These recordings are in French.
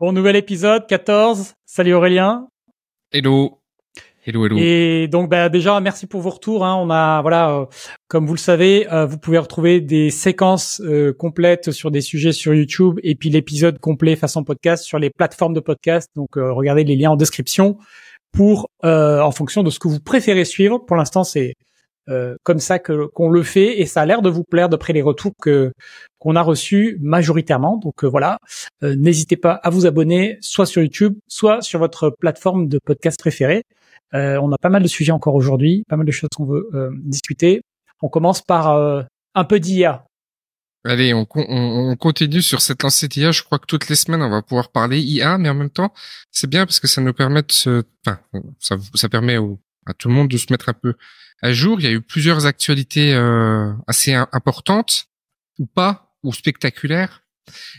Bon, nouvel épisode 14. Salut Aurélien. Hello. Hello, hello. Et donc, déjà, merci pour vos retours. On a, comme vous le savez, vous pouvez retrouver des séquences complètes sur des sujets sur YouTube et puis l'épisode complet façon podcast sur les plateformes de podcast. Donc, regardez les liens en description pour, en fonction de ce que vous préférez suivre. Pour l'instant, c'est comme ça qu'on le fait et ça a l'air de vous plaire d'après les retours qu'on a reçus majoritairement. Donc n'hésitez pas à vous abonner soit sur YouTube, soit sur votre plateforme de podcast préférée. On a pas mal de sujets encore aujourd'hui, pas mal de choses qu'on veut discuter. On commence par un peu d'IA. Allez, on continue sur cette lancée d'IA. Je crois que toutes les semaines, on va pouvoir parler IA, mais en même temps, c'est bien parce que ça nous permet de ça permet à tout le monde de se mettre un peu à jour. Il y a eu plusieurs actualités assez importantes ou pas, ou spectaculaires.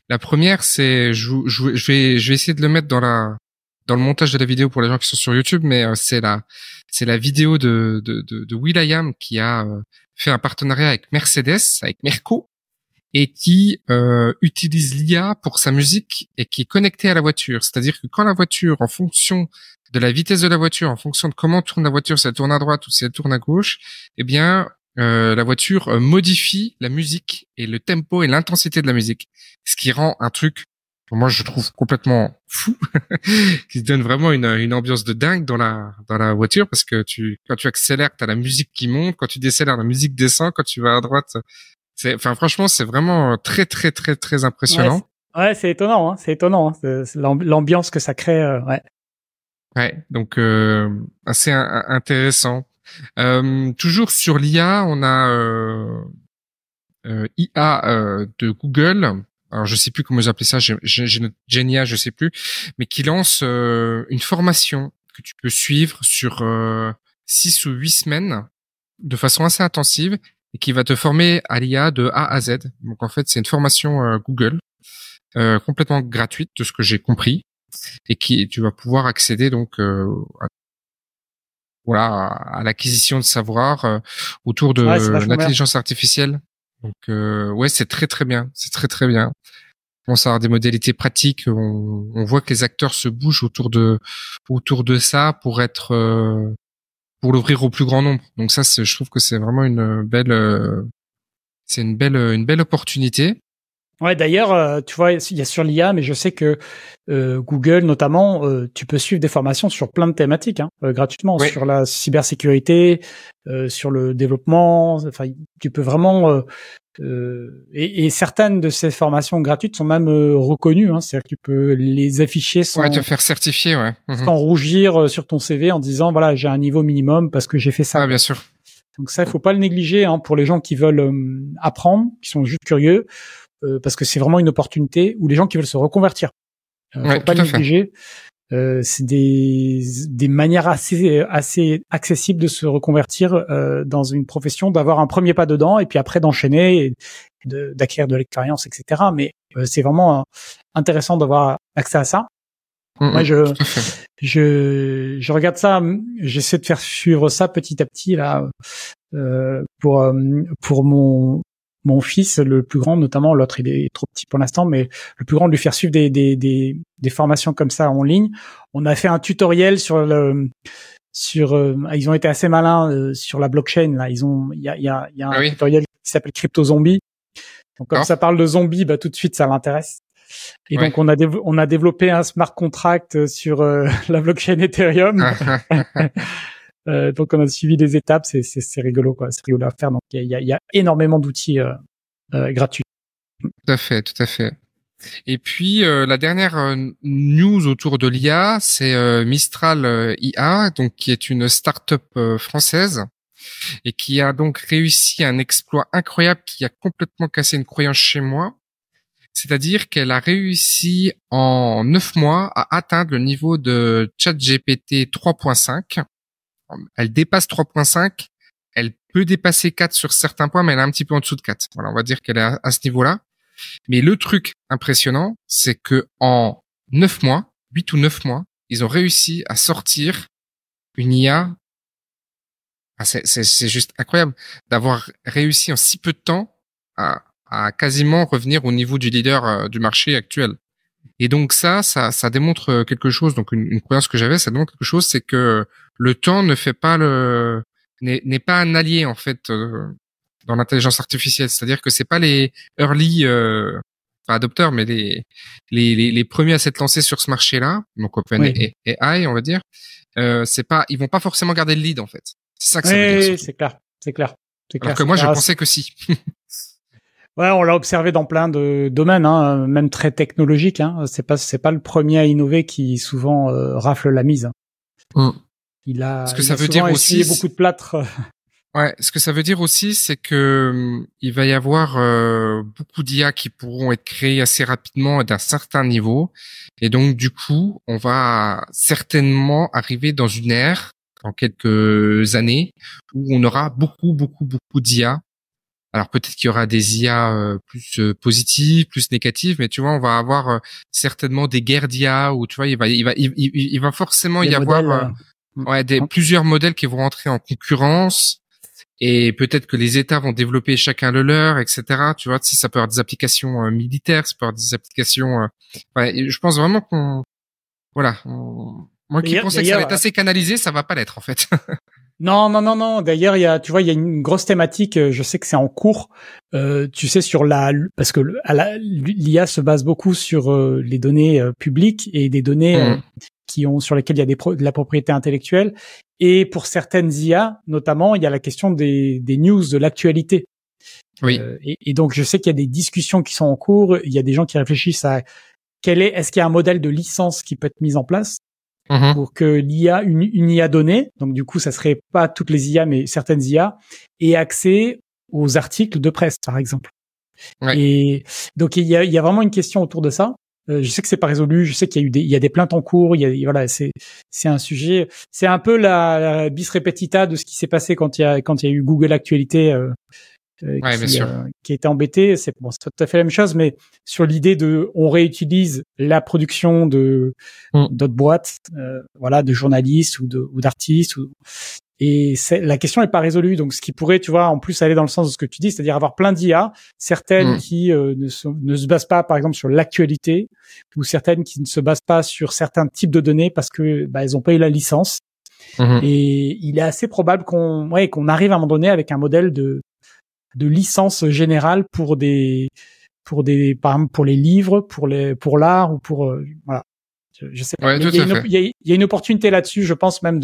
La première, c'est je vais essayer de le mettre dans le montage de la vidéo pour les gens qui sont sur YouTube, mais c'est la vidéo de Will I Am qui a fait un partenariat avec Mercedes, avec Merco, et qui utilise l'IA pour sa musique et qui est connectée à la voiture. C'est-à-dire que quand la voiture, en fonction de la vitesse de la voiture, en fonction de comment tourne la voiture, si elle tourne à droite ou si elle tourne à gauche, eh bien, la voiture modifie la musique et le tempo et l'intensité de la musique. Ce qui rend un truc, moi, je trouve complètement fou, qui donne vraiment une ambiance de dingue dans la voiture, parce que quand tu accélères, t'as la musique qui monte, quand tu décélères, la musique descend, quand tu vas à droite, franchement, c'est vraiment très, très, très, très impressionnant. Ouais, c'est étonnant, c'est l'ambiance que ça crée, ouais. Ouais, donc assez intéressant. Toujours sur l'IA, on a IA de Google. Alors je sais plus comment ils appelaient ça, Genia, je sais plus, mais qui lance une formation que tu peux suivre sur 6 ou 8 semaines de façon assez intensive et qui va te former à l'IA de A à Z. Donc en fait, c'est une formation Google complètement gratuite de ce que j'ai compris. Et tu vas pouvoir accéder donc à l'acquisition de savoir autour de l'intelligence artificielle. Donc c'est très très bien, Bon, ça a des modalités pratiques. On voit que les acteurs se bougent autour de ça pour être pour l'ouvrir au plus grand nombre. Donc ça, je trouve que c'est vraiment une belle opportunité. Ouais, d'ailleurs, tu vois, il y a sur l'IA, mais je sais que Google, notamment, tu peux suivre des formations sur plein de thématiques, gratuitement, oui. Sur la cybersécurité, sur le développement. Enfin, tu peux vraiment. Et certaines de ces formations gratuites sont même reconnues. C'est-à-dire que tu peux les afficher sans te faire certifier, ouais. Sans rougir sur ton CV en disant voilà, j'ai un niveau minimum parce que j'ai fait ça. Ah, bien sûr. Donc ça, il faut pas le négliger pour les gens qui veulent apprendre, qui sont juste curieux. Parce que c'est vraiment une opportunité où les gens qui veulent se reconvertir. Faut pas négliger. C'est des manières assez accessibles de se reconvertir dans une profession, d'avoir un premier pas dedans et puis après d'enchaîner et d'acquérir de l'expérience, etc. Mais c'est vraiment intéressant d'avoir accès à ça. Moi, je regarde ça. J'essaie de faire suivre ça petit à petit là pour mon fils, le plus grand notamment, l'autre il est trop petit pour l'instant, mais le plus grand de lui faire suivre des formations comme ça en ligne. On a fait un tutoriel sur ils ont été assez malins sur la blockchain là. Il y a un tutoriel qui s'appelle Crypto-Zombie. Donc comme ça parle de zombies, tout de suite ça l'intéresse. Et donc on a développé un smart contract sur la blockchain Ethereum. Donc on a suivi des étapes, c'est rigolo quoi, c'est rigolo à faire. Donc il y a énormément d'outils gratuits. Tout à fait. Et puis la dernière news autour de l'IA, c'est Mistral IA, donc qui est une start-up française et qui a donc réussi un exploit incroyable qui a complètement cassé une croyance chez moi. C'est-à-dire qu'elle a réussi en 9 mois à atteindre le niveau de ChatGPT 3.5. Elle dépasse 3.5, elle peut dépasser 4 sur certains points, mais elle est un petit peu en dessous de 4. Voilà, on va dire qu'elle est à ce niveau-là. Mais le truc impressionnant, c'est que en 9 mois, 8 ou 9 mois, ils ont réussi à sortir une IA. C'est juste incroyable d'avoir réussi en si peu de temps à quasiment revenir au niveau du leader du marché actuel. Et donc ça démontre quelque chose. Donc une croyance que j'avais, ça démontre quelque chose, c'est que le temps ne fait pas n'est pas un allié en fait dans l'intelligence artificielle. C'est-à-dire que c'est pas les early pas adopteurs, mais les premiers à s'être lancés sur ce marché-là, donc OpenAI, oui, on va dire, c'est pas, ils vont pas forcément garder le lead en fait. C'est ça que ça veut dire. Oui, c'est clair, c'est clair. C'est clair. Alors que moi, je pensais que si. Ouais, on l'a observé dans plein de domaines, hein, même très technologiques. Hein. C'est pas le premier à innover qui souvent rafle la mise. Mmh. Il a beaucoup de plâtre. Ouais, ce que ça veut dire aussi, c'est que il va y avoir beaucoup d'IA qui pourront être créées assez rapidement et d'un certain niveau, et donc du coup, on va certainement arriver dans une ère dans quelques années où on aura beaucoup d'IA. Alors peut-être qu'il y aura des IA plus positives, plus négatives, mais tu vois, on va avoir certainement des guerres d'IA où tu vois, il va forcément y avoir plusieurs modèles qui vont entrer en concurrence, et peut-être que les États vont développer chacun le leur, etc. Tu vois, si ça peut avoir des applications militaires, ça peut avoir des applications. Je pense vraiment qu'on moi qui pensais que ça allait être assez canalisé, ça va pas l'être en fait. Non. D'ailleurs, il y a une grosse thématique. Je sais que c'est en cours. Tu sais, parce que l'IA se base beaucoup sur les données publiques et des données sur lesquelles il y a de la propriété intellectuelle. Et pour certaines IA, notamment, il y a la question des news, de l'actualité. Oui. Et donc, je sais qu'il y a des discussions qui sont en cours. Il y a des gens qui réfléchissent à est-ce qu'il y a un modèle de licence qui peut être mis en place? Mmh. Pour que l'IA, une IA donnée, donc du coup, ça serait pas toutes les IA, mais certaines IA, aient accès aux articles de presse, par exemple. Ouais. Et donc, il y a vraiment une question autour de ça. Je sais que c'est pas résolu. Je sais qu'il y a eu des plaintes en cours. C'est un sujet. C'est un peu la bis repetita de ce qui s'est passé quand il y a eu Google Actualité, qui a été embêté. C'est tout à fait la même chose, mais sur l'idée on réutilise la production d'autres boîtes, de journalistes ou d'artistes. Et la question n'est pas résolue. Donc, ce qui pourrait, tu vois, en plus aller dans le sens de ce que tu dis, c'est-à-dire avoir plein d'IA, certaines qui ne se basent pas, par exemple, sur l'actualité, ou certaines qui ne se basent pas sur certains types de données parce que, elles n'ont pas eu la licence. Mmh. Et il est assez probable qu'on arrive à un moment donné avec un modèle de licence générale pour les livres, pour l'art ou pour, voilà. Je sais pas. Il y a une opportunité là-dessus, je pense même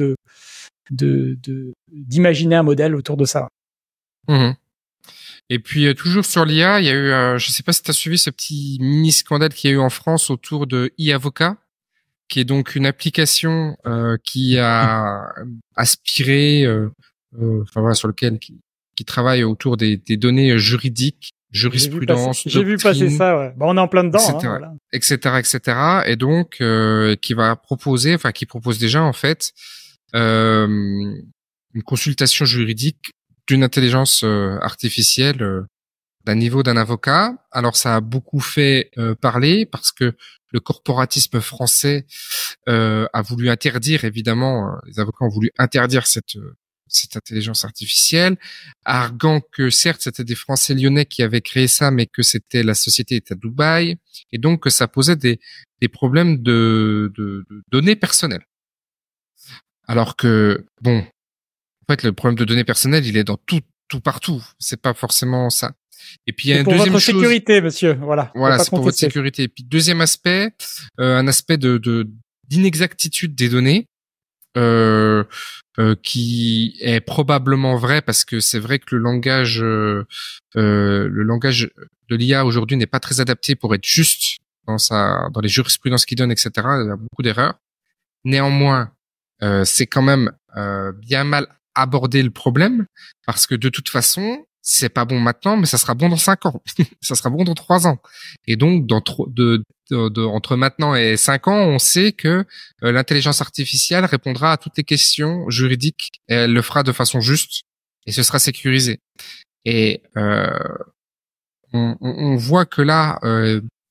d'imaginer un modèle autour de ça. Mmh. Et puis, toujours sur l'IA, il y a eu, je sais pas si t'as suivi ce petit mini scandale qu'il y a eu en France autour de e-Avocat, qui est donc une application, qui a aspiré, sur lequel qui travaille autour des données juridiques, jurisprudence, j'ai vu passer ça, ouais. On est en plein dedans, etc., etc. Et donc, qui propose déjà, en fait, une consultation juridique d'une intelligence artificielle d'un niveau d'un avocat. Alors, ça a beaucoup fait parler parce que le corporatisme français a voulu interdire, évidemment, les avocats ont voulu interdire cette intelligence artificielle, arguant que certes c'était des Français lyonnais qui avaient créé ça, mais que c'était la société était à Dubaï, et donc que ça posait des problèmes de données personnelles. Alors que en fait le problème de données personnelles il est dans tout partout, c'est pas forcément ça. Et puis il y a une deuxième chose. C'est pour votre sécurité, monsieur. Voilà, c'est pour votre sécurité. Et puis deuxième aspect, un aspect de d'inexactitude des données. Qui est probablement vrai parce que c'est vrai que le langage de l'IA aujourd'hui n'est pas très adapté pour être juste dans les jurisprudences qu'il donne, etc. Il y a beaucoup d'erreurs. Néanmoins, c'est quand même bien mal abordé le problème parce que de toute façon, c'est pas bon maintenant, mais ça sera bon dans 5 ans, ça sera bon dans 3 ans. Et donc, entre maintenant et 5 ans, on sait que l'intelligence artificielle répondra à toutes les questions juridiques, et elle le fera de façon juste, et ce sera sécurisé. Et on voit que là,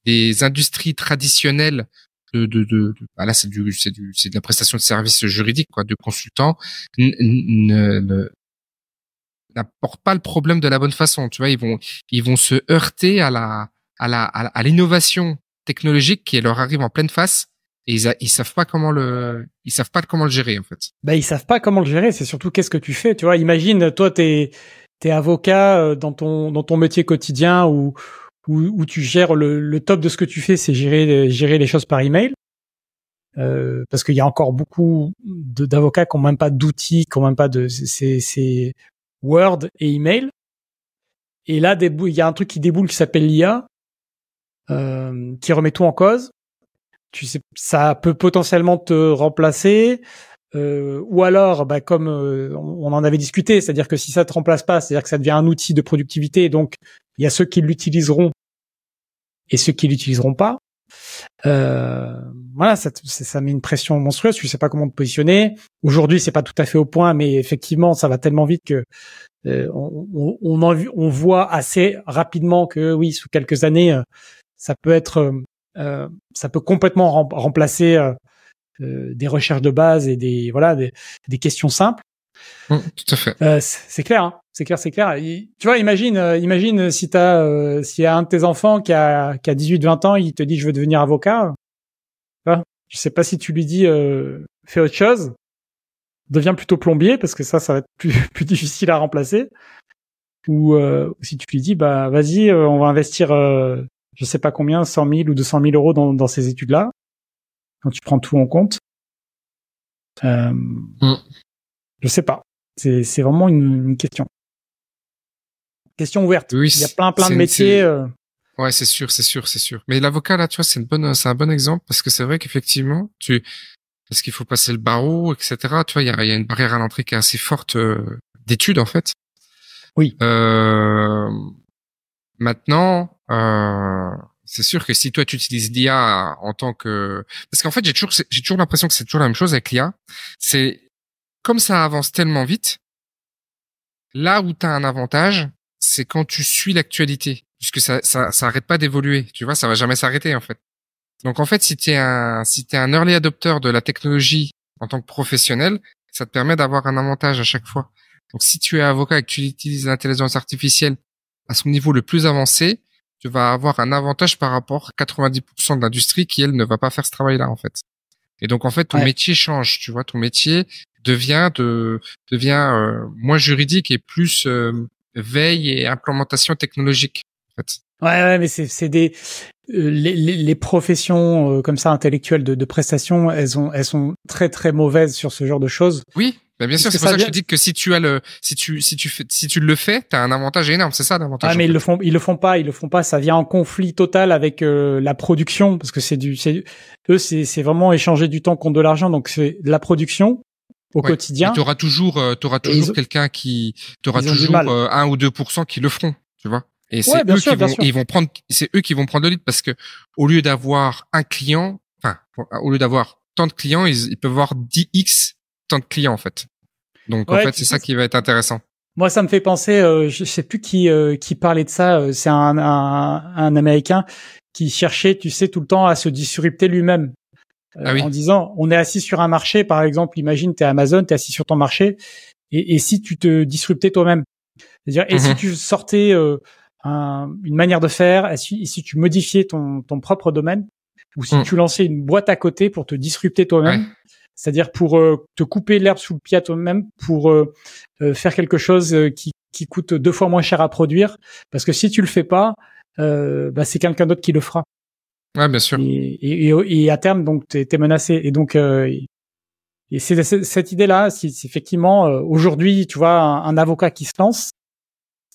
les industries traditionnelles c'est de la prestation de services juridiques, quoi, de consultants, n'apportent pas le problème de la bonne façon. Tu vois, ils vont se heurter à l'innovation technologique qui leur arrive en pleine face. Et ils savent pas comment le gérer, en fait. Bah, ils savent pas comment le gérer. C'est surtout qu'est-ce que tu fais, tu vois. Imagine, toi, t'es avocat dans ton métier quotidien où tu gères le top de ce que tu fais, c'est gérer les choses par email. Parce qu'il y a encore beaucoup d'avocats qui ont même pas d'outils, qui ont même pas de, c'est Word et email. Et là, il y a un truc qui déboule qui s'appelle l'IA, qui remet tout en cause. Tu sais, ça peut potentiellement te remplacer, ou alors, bah, comme on en avait discuté, c'est-à-dire que si ça te remplace pas, c'est-à-dire que ça devient un outil de productivité, donc il y a ceux qui l'utiliseront et ceux qui l'utiliseront pas. Voilà, ça met une pression monstrueuse. Tu sais pas comment te positionner. Aujourd'hui, c'est pas tout à fait au point, mais effectivement, ça va tellement vite que on voit assez rapidement que oui, sous quelques années, ça peut être ça peut complètement remplacer des recherches de base et des questions simples. Mmh, tout à fait. C'est clair, hein. C'est clair. Et, tu vois, imagine si s'il y a un de tes enfants qui a 18-20 ans, il te dit je veux devenir avocat. Enfin, je sais pas si tu lui dis fais autre chose, deviens plutôt plombier parce que ça va être plus difficile à remplacer. Ou si tu lui dis bah vas-y, on va investir je sais pas combien, 100 000 ou 200 000 euros dans ces études-là, quand tu prends tout en compte. Je sais pas. C'est vraiment une question. Question ouverte. Oui, il y a plein de métiers. Ouais, c'est sûr. Mais l'avocat, là, tu vois, c'est un bon exemple parce que c'est vrai qu'effectivement, parce qu'il faut passer le barreau, etc. Tu vois, il y a une barrière à l'entrée qui est assez forte d'études, en fait. Oui. Maintenant, c'est sûr que si toi tu utilises l'IA en tant que, parce qu'en fait j'ai toujours l'impression que c'est toujours la même chose avec l'IA. C'est comme ça avance tellement vite. Là où t'as un avantage, c'est quand tu suis l'actualité, puisque ça arrête pas d'évoluer. Tu vois, ça va jamais s'arrêter en fait. Donc en fait, si t'es un early adopter de la technologie en tant que professionnel, ça te permet d'avoir un avantage à chaque fois. Donc si tu es avocat et que tu utilises l'intelligence artificielle à son niveau le plus avancé, tu vas avoir un avantage par rapport à 90% de l'industrie qui, elle, ne va pas faire ce travail-là, en fait. Et donc, en fait, ton métier change, tu vois. Ton métier devient moins juridique et plus veille et implémentation technologique, en fait. Ouais, mais c'est des les professions comme ça intellectuelles de prestations, elles sont très très mauvaises sur ce genre de choses. Oui. Ben bien sûr, c'est pour ça que je te dis que si tu le fais, t'as un avantage énorme, c'est ça l'avantage. Ah mais ils le font pas, ça vient en conflit total avec la production parce que c'est vraiment échanger du temps contre de l'argent, donc c'est de la production au quotidien. Tu auras toujours quelqu'un qui t'auras toujours 1 ou 2% qui le feront, tu vois. Et c'est eux qui vont prendre le lead parce que au lieu d'avoir tant de clients, ils peuvent avoir 10x tant de clients en fait. Donc en fait, c'est ça qui va être intéressant. Moi ça me fait penser je sais plus qui parlait de ça, c'est un Américain qui cherchait, tu sais, tout le temps à se disrupter lui-même. En disant on est assis sur un marché par exemple, imagine t'es Amazon, t'es assis sur ton marché et si tu te disruptais toi-même. C'est-à-dire si tu sortais une manière de faire, et si tu modifiais ton propre domaine ou si tu lançais une boîte à côté pour te disrupter toi-même. Ouais. C'est-à-dire pour te couper l'herbe sous le pied à toi-même, pour faire quelque chose qui coûte 2 fois moins cher à produire, parce que si tu le fais pas, c'est quelqu'un d'autre qui le fera. Ouais, bien sûr. Et à terme, donc t'es menacé. Et donc, et c'est cette idée-là. Si effectivement aujourd'hui, tu vois, un avocat qui se lance,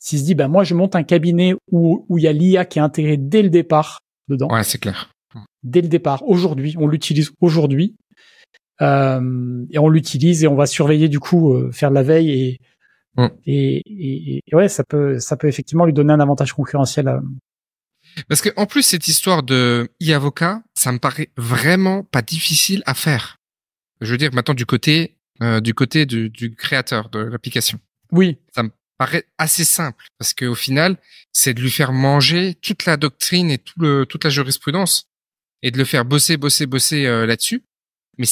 s'il se dit, moi, je monte un cabinet où il y a l'IA qui est intégrée dès le départ dedans. Ouais, c'est clair. Dès le départ, aujourd'hui, on l'utilise aujourd'hui. Et on l'utilise et on va surveiller du coup, faire de la veille et ouais, ça peut effectivement lui donner un avantage concurrentiel. Parce que en plus cette histoire de e-Avocat, ça me paraît vraiment pas difficile à faire. Je veux dire maintenant du côté du créateur de l'application. Oui. Ça me paraît assez simple parce que au final, c'est de lui faire manger toute la doctrine et toute la jurisprudence et de le faire bosser là-dessus. Mais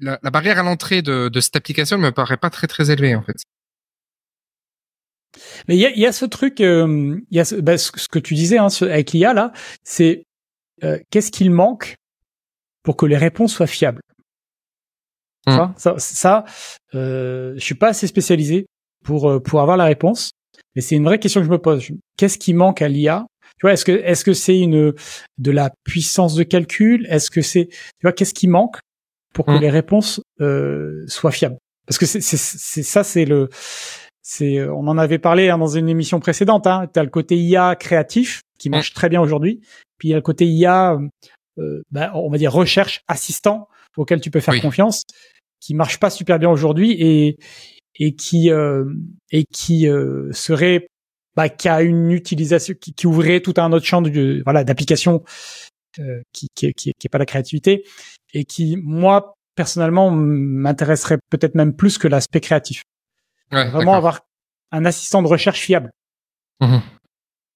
la barrière à l'entrée de cette application ne me paraît pas très très élevée en fait. Mais il y a ce truc, ce que tu disais hein, avec l'IA là, c'est qu'est-ce qu'il manque pour que les réponses soient fiables? Je suis pas assez spécialisé pour avoir la réponse, mais c'est une vraie question que je me pose. Qu'est-ce qui manque à l'IA? Tu vois, est-ce que c'est de la puissance de calcul? Est-ce que c'est, tu vois, qu'est-ce qui manque pour que les réponses soient fiables? Parce que on en avait parlé dans une émission précédente, hein. T'as le côté IA créatif qui marche très bien aujourd'hui, puis il y a le côté IA, on va dire recherche assistant auquel tu peux faire confiance, qui marche pas super bien aujourd'hui et qui serait qui a une utilisation qui ouvrait tout un autre champ d'application qui est pas la créativité et qui moi personnellement m'intéresserait peut-être même plus que l'aspect créatif. Ouais, vraiment d'accord. Avoir un assistant de recherche fiable. Mmh.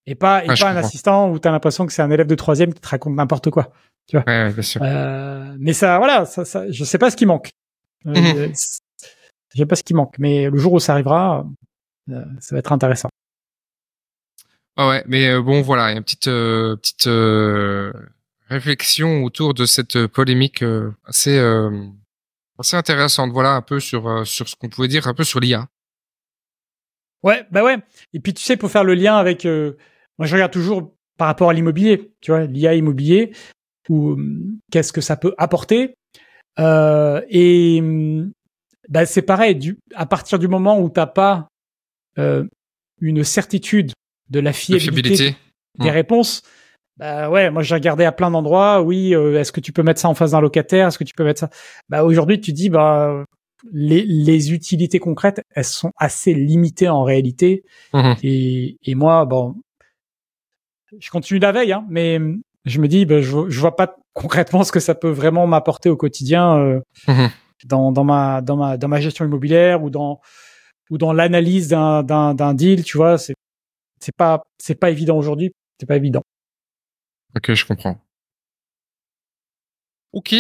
Et pas un assistant où t'as l'impression que c'est un élève de troisième qui te raconte n'importe quoi. Tu vois. Ouais, bien sûr. Mais ça, voilà, ça, je sais pas ce qui manque. Je sais pas ce qui manque, mais le jour où ça arrivera, ça va être intéressant. Ah ouais, mais bon, voilà, il y a une petite réflexion autour de cette polémique assez intéressante. Voilà, un peu sur ce qu'on pouvait dire, un peu sur l'IA. Ouais, bah ouais. Et puis tu sais, pour faire le lien avec, moi je regarde toujours par rapport à l'immobilier, tu vois, l'IA immobilier, ou qu'est-ce que ça peut apporter. C'est pareil, à partir du moment où t'as pas une certitude de la fiabilité des réponses, moi j'ai regardé à plein d'endroits, est-ce que tu peux mettre ça en face d'un locataire, est-ce que tu peux mettre ça. Aujourd'hui tu dis les utilités concrètes, elles sont assez limitées en réalité. Et moi, je continue la veille, hein, mais je me dis, je vois pas concrètement ce que ça peut vraiment m'apporter au quotidien dans ma gestion immobilière ou dans l'analyse d'un deal. Tu vois, c'est pas évident aujourd'hui. C'est pas évident. Ok, je comprends. Ok.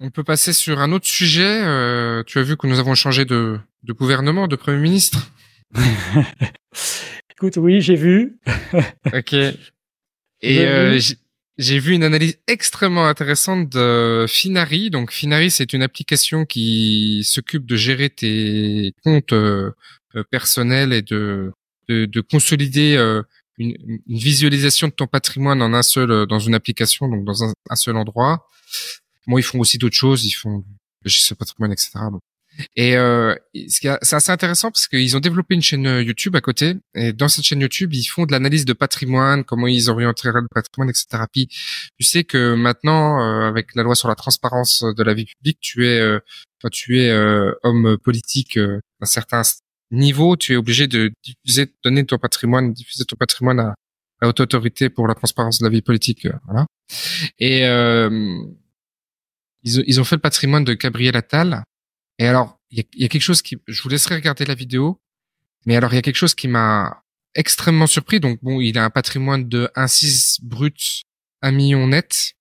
On peut passer sur un autre sujet. Tu as vu que nous avons changé de gouvernement, de Premier ministre. Écoute, oui, j'ai vu. Ok. Et j'ai vu une analyse extrêmement intéressante de Finary. Donc, Finary, c'est une application qui s'occupe de gérer tes comptes personnels et de consolider une visualisation de ton patrimoine dans une application, donc dans un seul endroit. Bon, ils font aussi d'autres choses, ils font le gestion de patrimoine, etc. Et c'est assez intéressant parce qu'ils ont développé une chaîne YouTube à côté. Et dans cette chaîne YouTube, ils font de l'analyse de patrimoine, comment ils orienteraient le patrimoine, etc. Puis tu sais que maintenant, avec la loi sur la transparence de la vie publique, tu es homme politique d'un certain niveau, tu es obligé de diffuser ton patrimoine à la haute autorité pour la transparence de la vie politique. Voilà. Et ils ont fait le patrimoine de Gabriel Attal. Et alors, il y a quelque chose je vous laisserai regarder la vidéo. Mais alors, il y a quelque chose qui m'a extrêmement surpris. Donc bon, il a un patrimoine de 1,6 brut, 1 million net.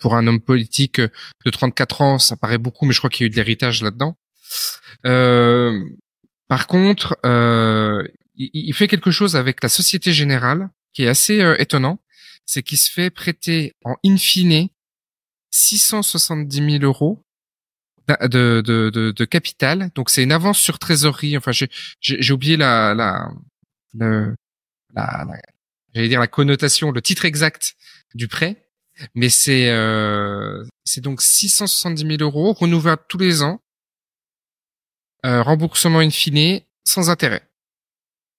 Pour un homme politique de 34 ans, ça paraît beaucoup, mais je crois qu'il y a eu de l'héritage là-dedans. Par contre, il fait quelque chose avec la Société Générale qui est assez étonnant. C'est qu'il se fait prêter en in fine 670 000 euros de capital. Donc, c'est une avance sur trésorerie. Enfin, j'ai oublié la connotation, le titre exact du prêt. Mais c'est donc 670 000 euros renouvelable tous les ans, remboursement in fine, sans intérêt.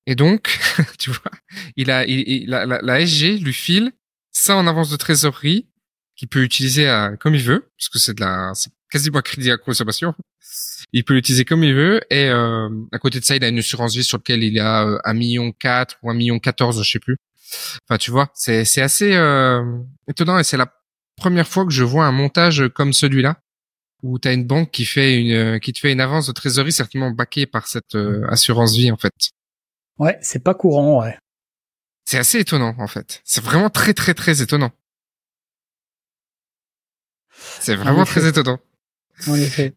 Et donc, tu vois, la SG lui file ça en avance de trésorerie, qu'il peut utiliser comme il veut, parce que c'est quasiment un crédit à consommation. Il peut l'utiliser comme il veut. Et à côté de ça, il a une assurance vie sur laquelle il a 1,4 million ou 1,14 million, je sais plus. Enfin, tu vois, c'est assez étonnant. Et c'est la première fois que je vois un montage comme celui-là, où tu as une banque qui te fait une avance de trésorerie, certainement backée par cette assurance vie, en fait. Ouais, c'est pas courant, ouais. C'est assez étonnant, en fait. C'est vraiment très, très, très étonnant. C'est vraiment très étonnant. En effet.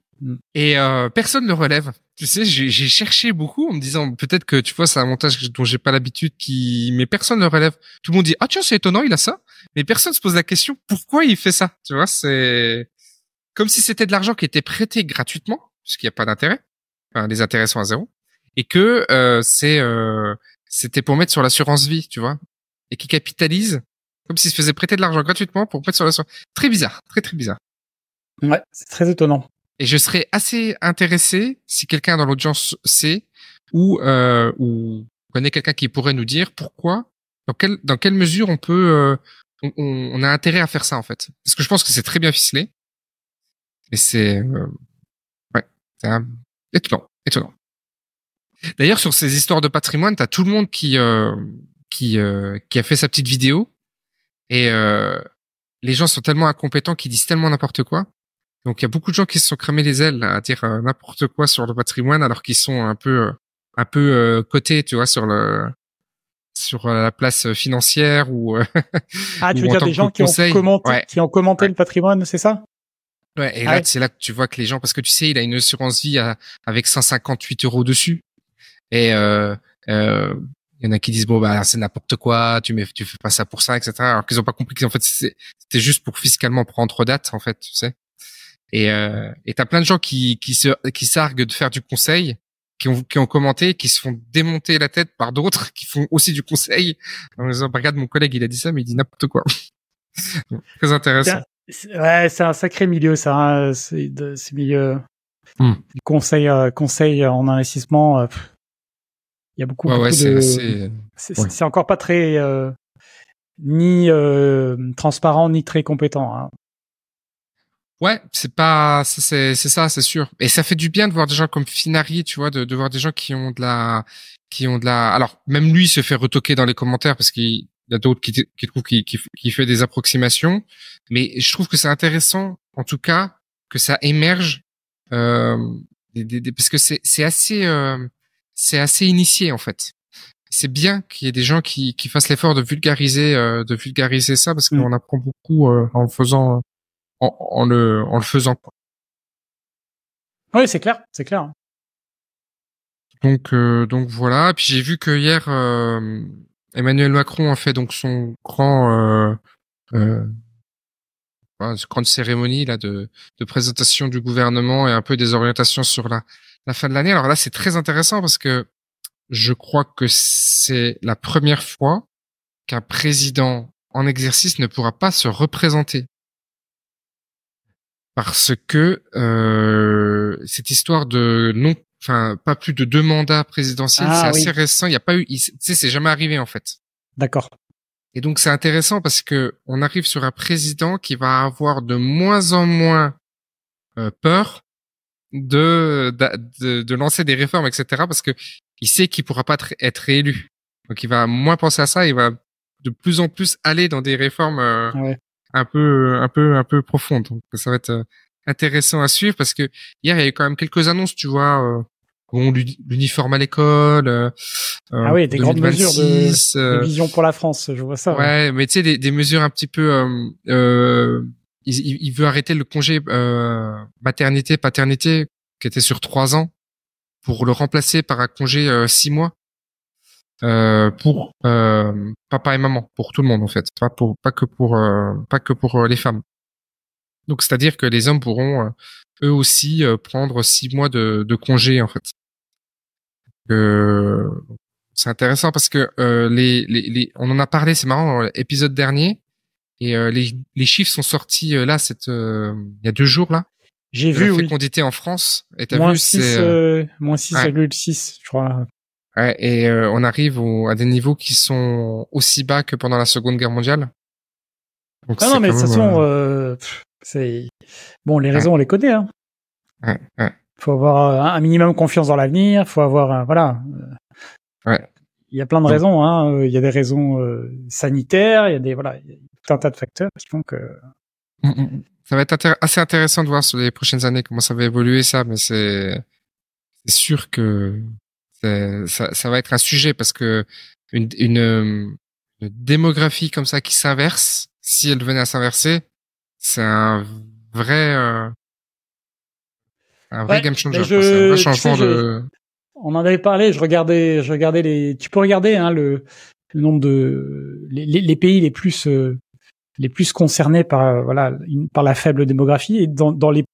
Et personne ne relève. Tu sais, j'ai cherché beaucoup en me disant peut-être que tu vois c'est un montage dont j'ai pas l'habitude mais personne ne relève. Tout le monde dit ah tiens c'est étonnant il a ça, mais personne se pose la question pourquoi il fait ça. Tu vois c'est comme si c'était de l'argent qui était prêté gratuitement puisqu'il y a pas d'intérêt, enfin, les intérêts sont à zéro et que c'était pour mettre sur l'assurance vie tu vois et qui capitalise comme s'il se faisait prêter de l'argent gratuitement pour mettre sur l'assurance. Très bizarre, très bizarre. Ouais c'est très étonnant. Et je serais assez intéressé si quelqu'un dans l'audience sait ou connaît quelqu'un qui pourrait nous dire pourquoi, dans quelle mesure on peut, on a intérêt à faire ça en fait. Parce que je pense que c'est très bien ficelé. Et c'est étonnant. D'ailleurs sur ces histoires de patrimoine, t'as tout le monde qui a fait sa petite vidéo et les gens sont tellement incompétents qu'ils disent tellement n'importe quoi. Donc il y a beaucoup de gens qui se sont cramés les ailes à dire n'importe quoi sur le patrimoine alors qu'ils sont un peu cotés, tu vois, sur la place financière ou ah, tu veux dire des gens qui ont commenté le patrimoine, c'est ça? Ouais, et c'est là que tu vois que les gens parce que tu sais, il a une assurance vie avec 158 € dessus et il y en a qui disent bon bah c'est n'importe quoi, tu fais pas ça pour ça, etc. Alors qu'ils ont pas compris qu'en fait c'était juste pour fiscalement prendre date en fait, tu sais. Et t'as plein de gens qui s'arguent de faire du conseil, qui ont commenté, qui se font démonter la tête par d'autres qui font aussi du conseil. En disant, regarde, mon collègue, il a dit ça, mais il dit n'importe quoi. Très intéressant. C'est un sacré milieu, ça, hein, ce milieu. Conseil en investissement. Il y a beaucoup de... C'est encore pas très, ni transparent, ni très compétent, hein. Ouais, c'est ça, c'est sûr. Et ça fait du bien de voir des gens comme Finary, tu vois, de voir des gens qui ont de la, alors, même lui se fait retoquer dans les commentaires parce qu'il y a d'autres qui trouvent qu'il fait des approximations. Mais je trouve que c'est intéressant, en tout cas, que ça émerge, parce que c'est assez initié, en fait. C'est bien qu'il y ait des gens qui fassent l'effort de vulgariser ça parce qu'on apprend beaucoup, en le faisant. Oui, c'est clair. Donc voilà. Puis j'ai vu que hier Emmanuel Macron a fait donc son grande cérémonie là de présentation du gouvernement et un peu des orientations sur la fin de l'année. Alors là, c'est très intéressant parce que je crois que c'est la première fois qu'un président en exercice ne pourra pas se représenter. Parce que cette histoire de pas plus de 2 mandats présidentiels, c'est assez récent. Il y a pas eu, tu sais, c'est jamais arrivé en fait. D'accord. Et donc c'est intéressant parce que on arrive sur un président qui va avoir de moins en moins peur de lancer des réformes, etc. Parce que il sait qu'il pourra pas être réélu. Donc il va moins penser à ça. Il va de plus en plus aller dans des réformes. Un peu profonde. Donc, ça va être intéressant à suivre parce que hier il y a eu quand même quelques annonces, tu vois, l'uniforme à l'école. Des 2026, grandes mesures de vision pour la France, je vois ça. Ouais. Mais tu sais des mesures un petit peu. Il veut arrêter le congé maternité paternité qui était sur 3 ans pour le remplacer par un congé 6 mois. Pour papa et maman, pour tout le monde en fait, pas que pour les femmes. Donc c'est-à-dire que les hommes pourront eux aussi prendre 6 mois de congé en fait. C'est intéressant parce que on en a parlé, c'est marrant, l'épisode dernier et les chiffres sont sortis là il y a 2 jours là. J'ai vu la fécondité en France et t'as vu c'est moins 6,6 je crois. Ouais, et on arrive à des niveaux qui sont aussi bas que pendant la Seconde Guerre mondiale. Donc, non, mais de toute façon, c'est bon. Les raisons, on les connaît. Hein. Ouais. Faut avoir un minimum confiance dans l'avenir. Faut avoir, voilà. Ouais. Il y a plein de raisons. Hein. Il y a des raisons sanitaires. Il y a des il y a tout un tas de facteurs qui font que. Ça va être assez intéressant de voir sur les prochaines années comment ça va évoluer ça, mais c'est sûr que. Ça va être un sujet parce que une démographie comme ça qui s'inverse, si elle venait à s'inverser, c'est un vrai Un vrai game changer. C'est un vrai changement de... On en avait parlé, je regardais les... Tu peux regarder hein, le nombre de... Les pays les plus concernés par par la faible démographie. Et dans les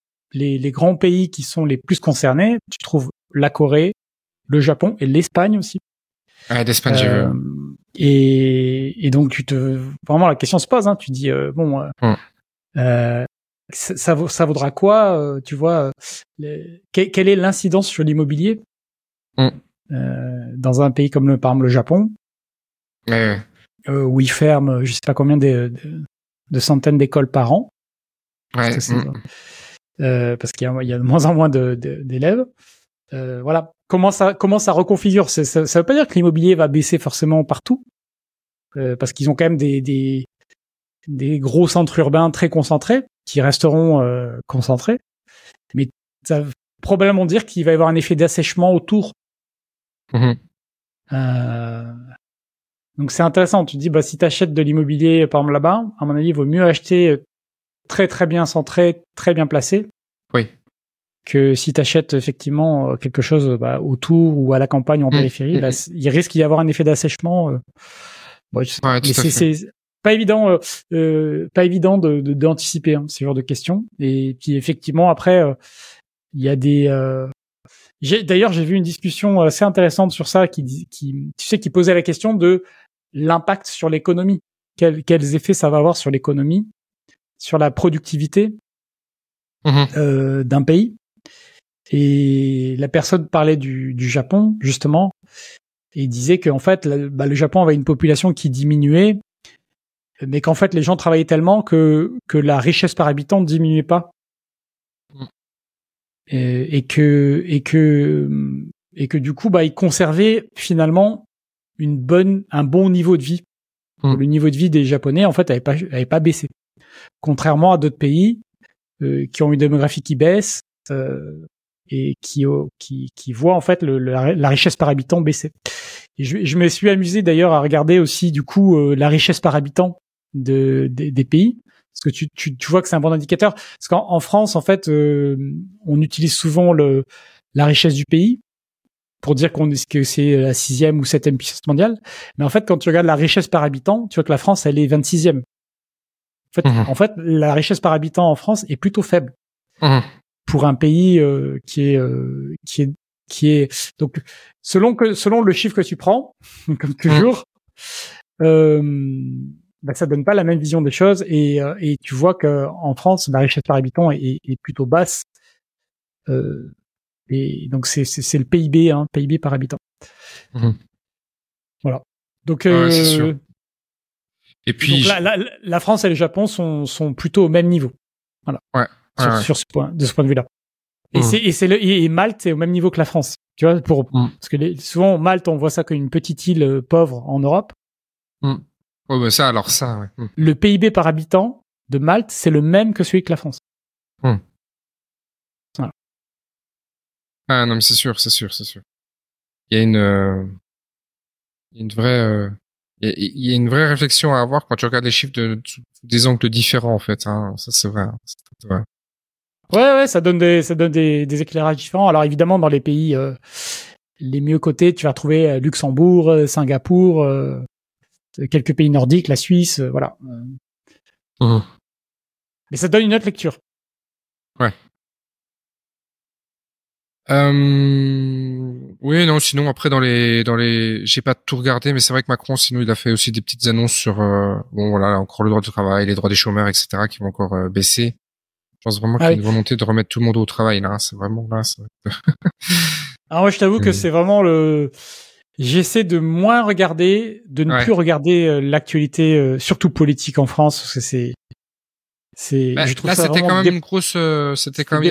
grands pays qui sont les plus concernés, tu trouves la Corée, le Japon et l'Espagne aussi. Ah, l'Espagne, j'ai vu. Et donc, vraiment, la question se pose. Hein, tu dis, ça vaudra quoi, tu vois, quelle est l'incidence sur l'immobilier dans un pays comme par exemple, le Japon, où ils ferment, je sais pas combien de centaines d'écoles par an, parce qu'il y a de moins en moins d'élèves. Voilà. Comment ça reconfigure? Ça veut pas dire que l'immobilier va baisser forcément partout, parce qu'ils ont quand même des gros centres urbains très concentrés qui resteront concentrés, mais ça veut probablement dire qu'il va y avoir un effet d'assèchement autour. Donc c'est intéressant. Tu te dis si t'achètes de l'immobilier par exemple là-bas, à mon avis, il vaut mieux acheter très très bien centré, très bien placé. Oui. Que si t'achètes effectivement quelque chose autour ou à la campagne ou en périphérie, il risque d'y avoir un effet d'assèchement. Mais c'est pas évident, d'anticiper hein, ce genre de questions. Et puis effectivement après, il y a des. D'ailleurs, j'ai vu une discussion assez intéressante sur ça qui posait la question de l'impact sur l'économie. Quels effets ça va avoir sur l'économie, sur la productivité d'un pays. Et la personne parlait du Japon, justement, et disait qu'en fait, le Japon avait une population qui diminuait, mais qu'en fait, les gens travaillaient tellement que la richesse par habitant ne diminuait pas. Et que du coup, ils conservaient finalement un bon niveau de vie. Le niveau de vie des Japonais, en fait, avait pas baissé. Contrairement à d'autres pays qui ont une démographie qui baisse et qui voient en fait la richesse par habitant baisser. Et je me suis amusé d'ailleurs à regarder aussi du coup la richesse par habitant des pays. Parce que tu vois que c'est un bon indicateur. Parce qu'en France, en fait, on utilise souvent la richesse du pays pour dire que c'est la 6e ou 7e puissance mondiale. Mais en fait, quand tu regardes la richesse par habitant, tu vois que la France, elle est 26e. En fait, la richesse par habitant en France est plutôt faible pour un pays qui est. Donc, selon le chiffre que tu prends, comme toujours. Ça donne pas la même vision des choses et tu vois que en France la richesse par habitant est plutôt basse et donc c'est le PIB PIB par habitant. Voilà. Donc c'est sûr. Et puis donc la France et le Japon sont plutôt au même niveau. Voilà. Sur ce point de vue là. Et Malte est au même niveau que la France. Tu vois parce que souvent Malte on voit ça comme une petite île pauvre en Europe. Oh ben ça. Ouais. Le PIB par habitant de Malte, c'est le même que celui que la France. Voilà. Ah non, mais c'est sûr. Il y a une vraie réflexion à avoir quand tu regardes les chiffres des angles différents en fait. Ça c'est vrai. C'est vrai. Ouais, ça donne des éclairages différents. Alors évidemment, dans les pays les mieux cotés, tu vas trouver Luxembourg, Singapour. Quelques pays nordiques, la Suisse, voilà. Mais ça donne une autre lecture. Ouais. Oui, non, sinon, après, dans les, j'ai pas tout regardé, mais c'est vrai que Macron, sinon, il a fait aussi des petites annonces sur, encore le droit du travail, les droits des chômeurs, etc., qui vont encore baisser. Je pense vraiment qu'il y a une volonté de remettre tout le monde au travail, là. C'est vraiment là, ça. Alors, moi, je t'avoue que c'est vraiment j'essaie de moins regarder, de ne plus regarder l'actualité, surtout politique en France, parce que je trouve là, ça c'était quand même il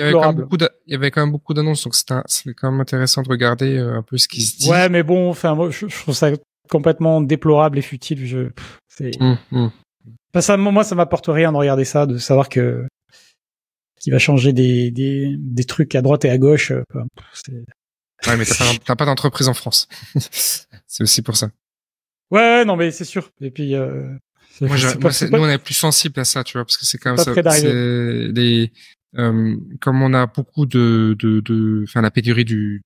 y avait quand même beaucoup d'annonces, donc c'était quand même intéressant de regarder un peu ce qui se dit. Ouais, mais bon, enfin, moi, je trouve ça complètement déplorable et futile. Moi, ça m'apporte rien de regarder ça, de savoir que, qui va changer des trucs à droite et à gauche, Ouais, mais t'as pas d'entreprise en France. C'est aussi pour ça. Ouais, non, mais c'est sûr. Et puis, nous, on est plus sensible à ça, tu vois, parce que c'est quand même ça. C'est les Comme on a beaucoup la pénurie de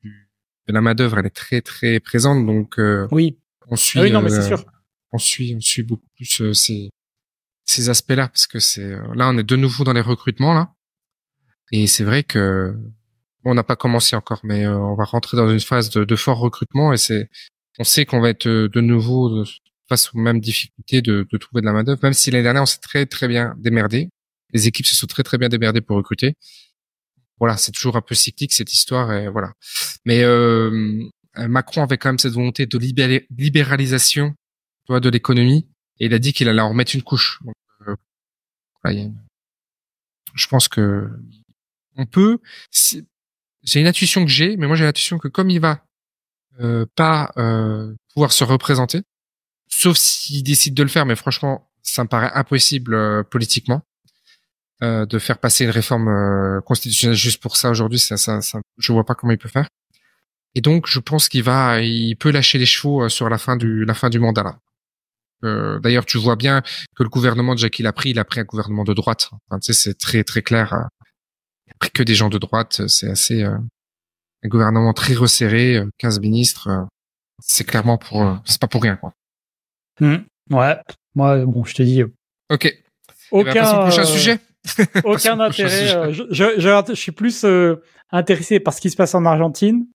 la main d'œuvre, elle est très très présente, donc oui. On suit, c'est sûr. On suit beaucoup plus ces aspects-là, parce que c'est là, on est de nouveau dans les recrutements là, et c'est vrai que on n'a pas commencé encore, mais on va rentrer dans une phase de fort recrutement, et on sait qu'on va être de nouveau face aux mêmes difficultés de trouver de la main d'œuvre, même si l'année dernière on s'est très très bien démerdé. Les équipes se sont très très bien démerdées pour recruter. Voilà, c'est toujours un peu cyclique cette histoire, et voilà. Mais Macron avait quand même cette volonté de libéralisation de l'économie, et il a dit qu'il allait en remettre une couche. Donc, je pense que on peut. C'est une intuition que j'ai, mais moi j'ai l'intuition que comme il va pas pouvoir se représenter, sauf s'il décide de le faire, mais franchement, ça me paraît impossible politiquement. De faire passer une réforme constitutionnelle juste pour ça aujourd'hui, ça, je vois pas comment il peut faire. Et donc, je pense qu'il peut lâcher les chevaux sur la fin du mandat là. D'ailleurs, tu vois bien que le gouvernement déjà qu'il a pris un gouvernement de droite. Enfin, tu sais, c'est très très clair. Il a pris que des gens de droite. C'est assez un gouvernement très resserré, 15 ministres. C'est clairement c'est pas pour rien quoi. Ouais, moi bon, je te dis. Ok. Prochain sujet. Aucun intérêt. Je suis plus intéressé par ce qui se passe en Argentine.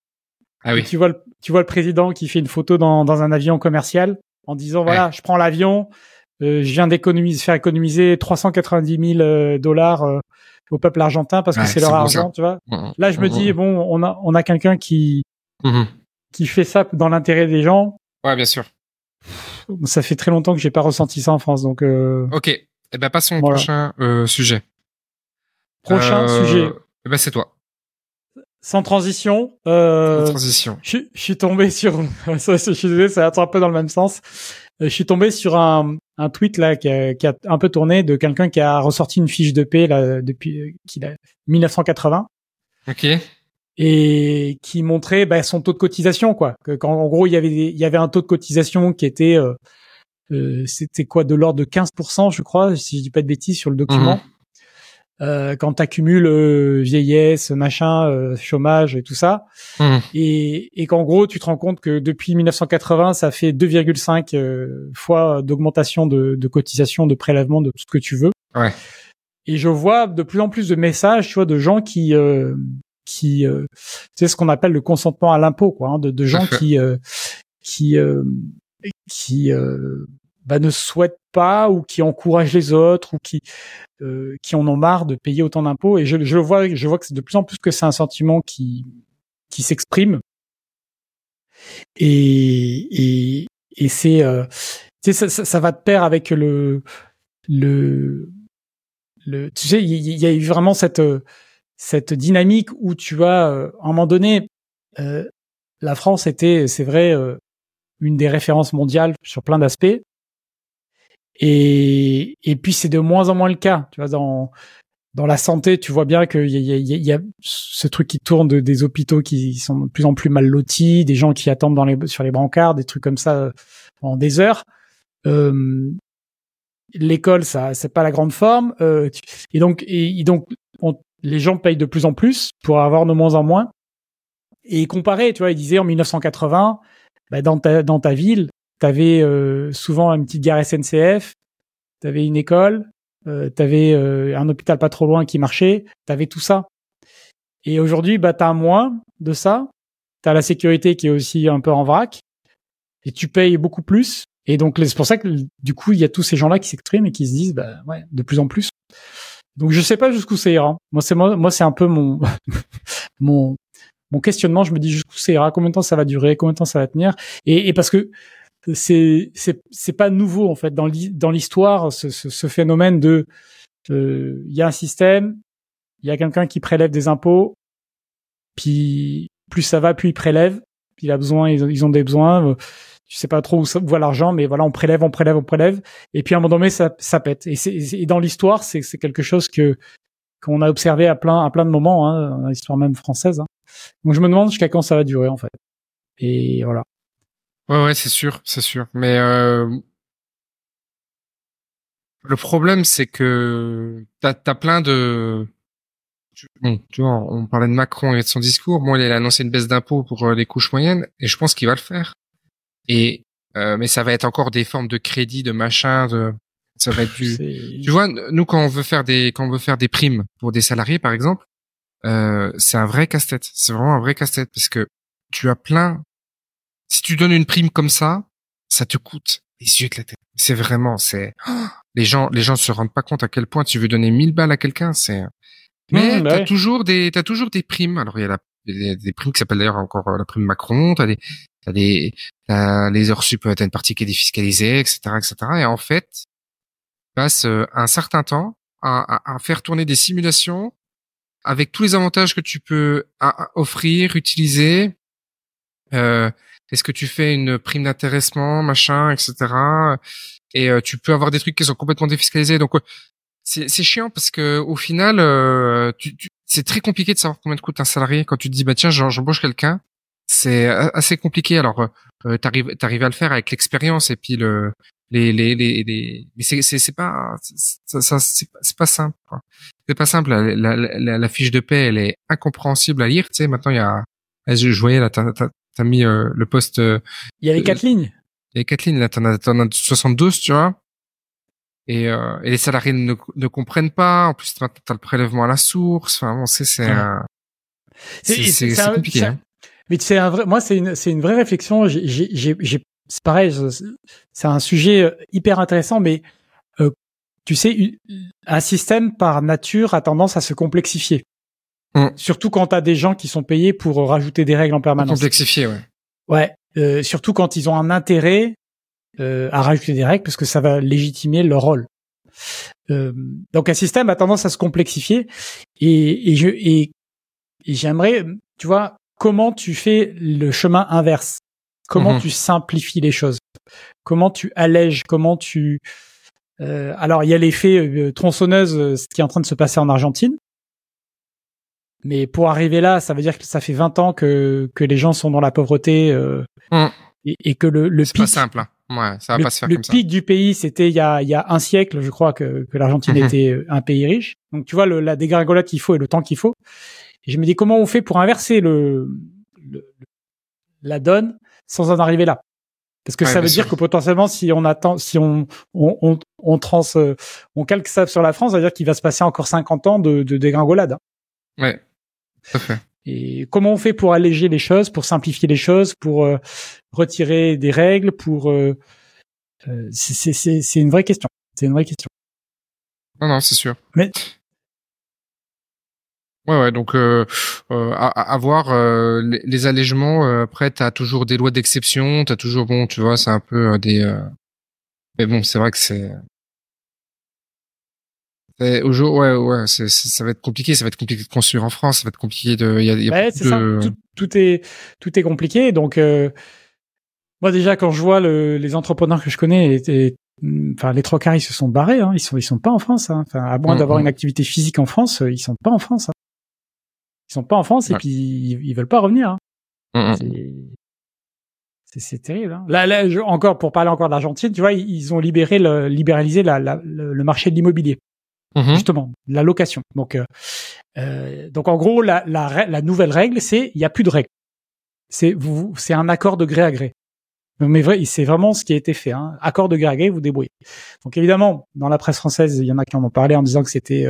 Ah oui. Tu vois le président qui fait une photo dans un avion commercial en disant voilà, je prends l'avion, je viens faire économiser 390 000 $, au peuple argentin parce que c'est leur argent, ça. Tu vois. Là, je me dis bon, on a quelqu'un qui fait ça dans l'intérêt des gens. Ouais, bien sûr. Ça fait très longtemps que j'ai pas ressenti ça en France, donc. Ok. Eh ben, passons au prochain sujet. Prochain sujet. Eh ben, c'est toi. Sans transition. Je suis tombé sur. Je suis désolé, ça va un peu dans le même sens. Je suis tombé sur un tweet là qui a un peu tourné de quelqu'un qui a ressorti une fiche de paix là depuis 1980. Ok. Et qui montrait son taux de cotisation quoi. En gros, il y avait un taux de cotisation qui était. C'était quoi, de l'ordre de 15%, je crois, si je dis pas de bêtises, sur le document. Quand t'accumules vieillesse, chômage et tout ça. Et qu'en gros, tu te rends compte que depuis 1980, ça fait 2,5 fois d'augmentation de cotisation, de prélèvement, de tout ce que tu veux. Ouais. Et je vois de plus en plus de messages, tu vois, de gens qui c'est ce qu'on appelle le consentement à l'impôt, quoi, hein, de gens qui ne souhaitent pas, ou qui encouragent les autres, ou qui en ont marre de payer autant d'impôts. Et je vois que c'est de plus en plus que c'est un sentiment qui s'exprime. Et c'est ça va de pair avec le tu sais, il y a eu vraiment cette dynamique où tu as à un moment donné la France était, c'est vrai, une des références mondiales sur plein d'aspects. Et puis, c'est de moins en moins le cas. Tu vois, dans la santé, tu vois bien qu'il y a ce truc qui tourne des hôpitaux qui sont de plus en plus mal lotis, des gens qui attendent sur les brancards, des trucs comme ça pendant des heures. L'école, ça, c'est pas la grande forme. Et donc, les gens payent de plus en plus pour avoir de moins en moins. Et comparé, tu vois, il disait en 1980, dans ta ville, t'avais souvent une petite gare SNCF, t'avais une école, t'avais un hôpital pas trop loin qui marchait, t'avais tout ça. Et aujourd'hui, t'as moins de ça, t'as la sécurité qui est aussi un peu en vrac, et tu payes beaucoup plus. Et donc, c'est pour ça que du coup, il y a tous ces gens-là qui s'expriment et qui se disent, de plus en plus. Donc, je sais pas jusqu'où ça ira. Moi, c'est un peu mon questionnement, je me dis jusqu'où ça ira, combien de temps ça va durer, combien de temps ça va tenir, et parce que c'est pas nouveau en fait dans l'histoire, ce phénomène de il y a un système, il y a quelqu'un qui prélève des impôts, puis plus ça va, plus il prélève, puis ils ont des besoins, tu sais pas trop où va l'argent, mais voilà, on prélève, et puis à un moment donné ça pète, et dans l'histoire c'est quelque chose qu'on a observé à plein de moments, hein, dans l'histoire même française. Hein. Donc je me demande jusqu'à quand ça va durer en fait. Et voilà. Ouais, c'est sûr. Mais le problème c'est que t'as plein de Tu vois, on parlait de Macron et de son discours. Bon, il a annoncé une baisse d'impôts pour les couches moyennes, et je pense qu'il va le faire. Et mais ça va être encore des formes de crédit, de machin, de ça va être du. C'est... Tu vois, nous quand on veut faire des primes pour des salariés, par exemple, c'est un vrai casse-tête. C'est vraiment un vrai casse-tête parce que tu as plein. Si tu donnes une prime comme ça, ça te coûte les yeux de la tête. C'est vraiment, c'est les gens se rendent pas compte à quel point tu veux donner 1000 balles à quelqu'un. C'est mais t'as ouais. toujours des primes. Alors il y a des primes qui s'appellent d'ailleurs encore la prime Macron. T'as les heures sup, t'as une partie qui est défiscalisée, etc. Et en fait, tu passes un certain temps à faire tourner des simulations avec tous les avantages que tu peux offrir, utiliser. Est-ce que tu fais une prime d'intéressement, machin, etc. Et tu peux avoir des trucs qui sont complètement défiscalisés. Donc c'est chiant parce que au final, c'est très compliqué de savoir combien te coûte un salarié quand tu te dis bah tiens, j'embauche quelqu'un. C'est assez compliqué. Alors t'arrives à le faire avec l'expérience et puis les mais c'est pas simple. Quoi. C'est pas simple. La fiche de paie, elle est incompréhensible à lire. Tu sais, maintenant il y a je voyais là t'as mis le poste. Il y a les 4 lignes. Il y a les 4 lignes. Là t'en as 72, tu vois. Et les salariés ne comprennent pas. En plus t'as le prélèvement à la source. Enfin bon, c'est compliqué. C'est... Hein. Mais c'est un vrai, moi c'est une vraie réflexion. C'est pareil, c'est un sujet hyper intéressant, mais tu sais, un système par nature a tendance à se complexifier. Mmh. Surtout quand t'as des gens qui sont payés pour rajouter des règles en permanence. Complexifier, ouais. Ouais, surtout quand ils ont un intérêt à rajouter des règles parce que ça va légitimer leur rôle. Donc un système a tendance à se complexifier et j'aimerais, tu vois. Comment tu fais le chemin inverse? Comment tu simplifies les choses? Comment tu allèges? Comment tu... Alors, il y a l'effet tronçonneuse, ce qui est en train de se passer en Argentine. Mais pour arriver là, ça veut dire que ça fait 20 ans que les gens sont dans la pauvreté et que le pic... C'est pas simple. Hein. Ouais, ça va pas se faire comme ça. Le pic du pays, c'était il y a un siècle, je crois, que l'Argentine était un pays riche. Donc, tu vois, la dégringolade qu'il faut et le temps qu'il faut. Et je me dis, comment on fait pour inverser la donne sans en arriver là? Parce que ouais, ça veut dire que potentiellement, si on attend, si on calque ça sur la France, ça veut dire qu'il va se passer encore 50 ans de dégringolade. Hein. Ouais. Tout à fait. Et comment on fait pour alléger les choses, pour simplifier les choses, pour retirer des règles, pour, c'est une vraie question. C'est une vraie question. Non, c'est sûr. Mais, ouais, donc avoir les allègements. Après, t'as toujours des lois d'exception, t'as toujours bon, tu vois, c'est un peu des. Mais bon, c'est vrai que c'est ouais, ça va être compliqué, de construire en France, ça va être compliqué de. Ça. Tout est compliqué. Donc, moi déjà, quand je vois les entrepreneurs que je connais et enfin, les trois quarts, ils se sont barrés. Hein. Ils sont pas en France. Hein. Enfin, à moins d'avoir une activité physique en France, ils sont pas en France. Hein. Ils sont pas en France et puis ils veulent pas revenir. Hein. C'est terrible. Hein. Là, encore pour parler encore de l'Argentine, tu vois, ils ont libéralisé le marché de l'immobilier, justement, la location. Donc en gros, la nouvelle règle, c'est il y a plus de règles. C'est un accord de gré à gré. Mais c'est vraiment ce qui a été fait. Hein. Accord de gré à gré, vous débrouillez. Donc évidemment, dans la presse française, il y en a qui en ont parlé en disant que c'était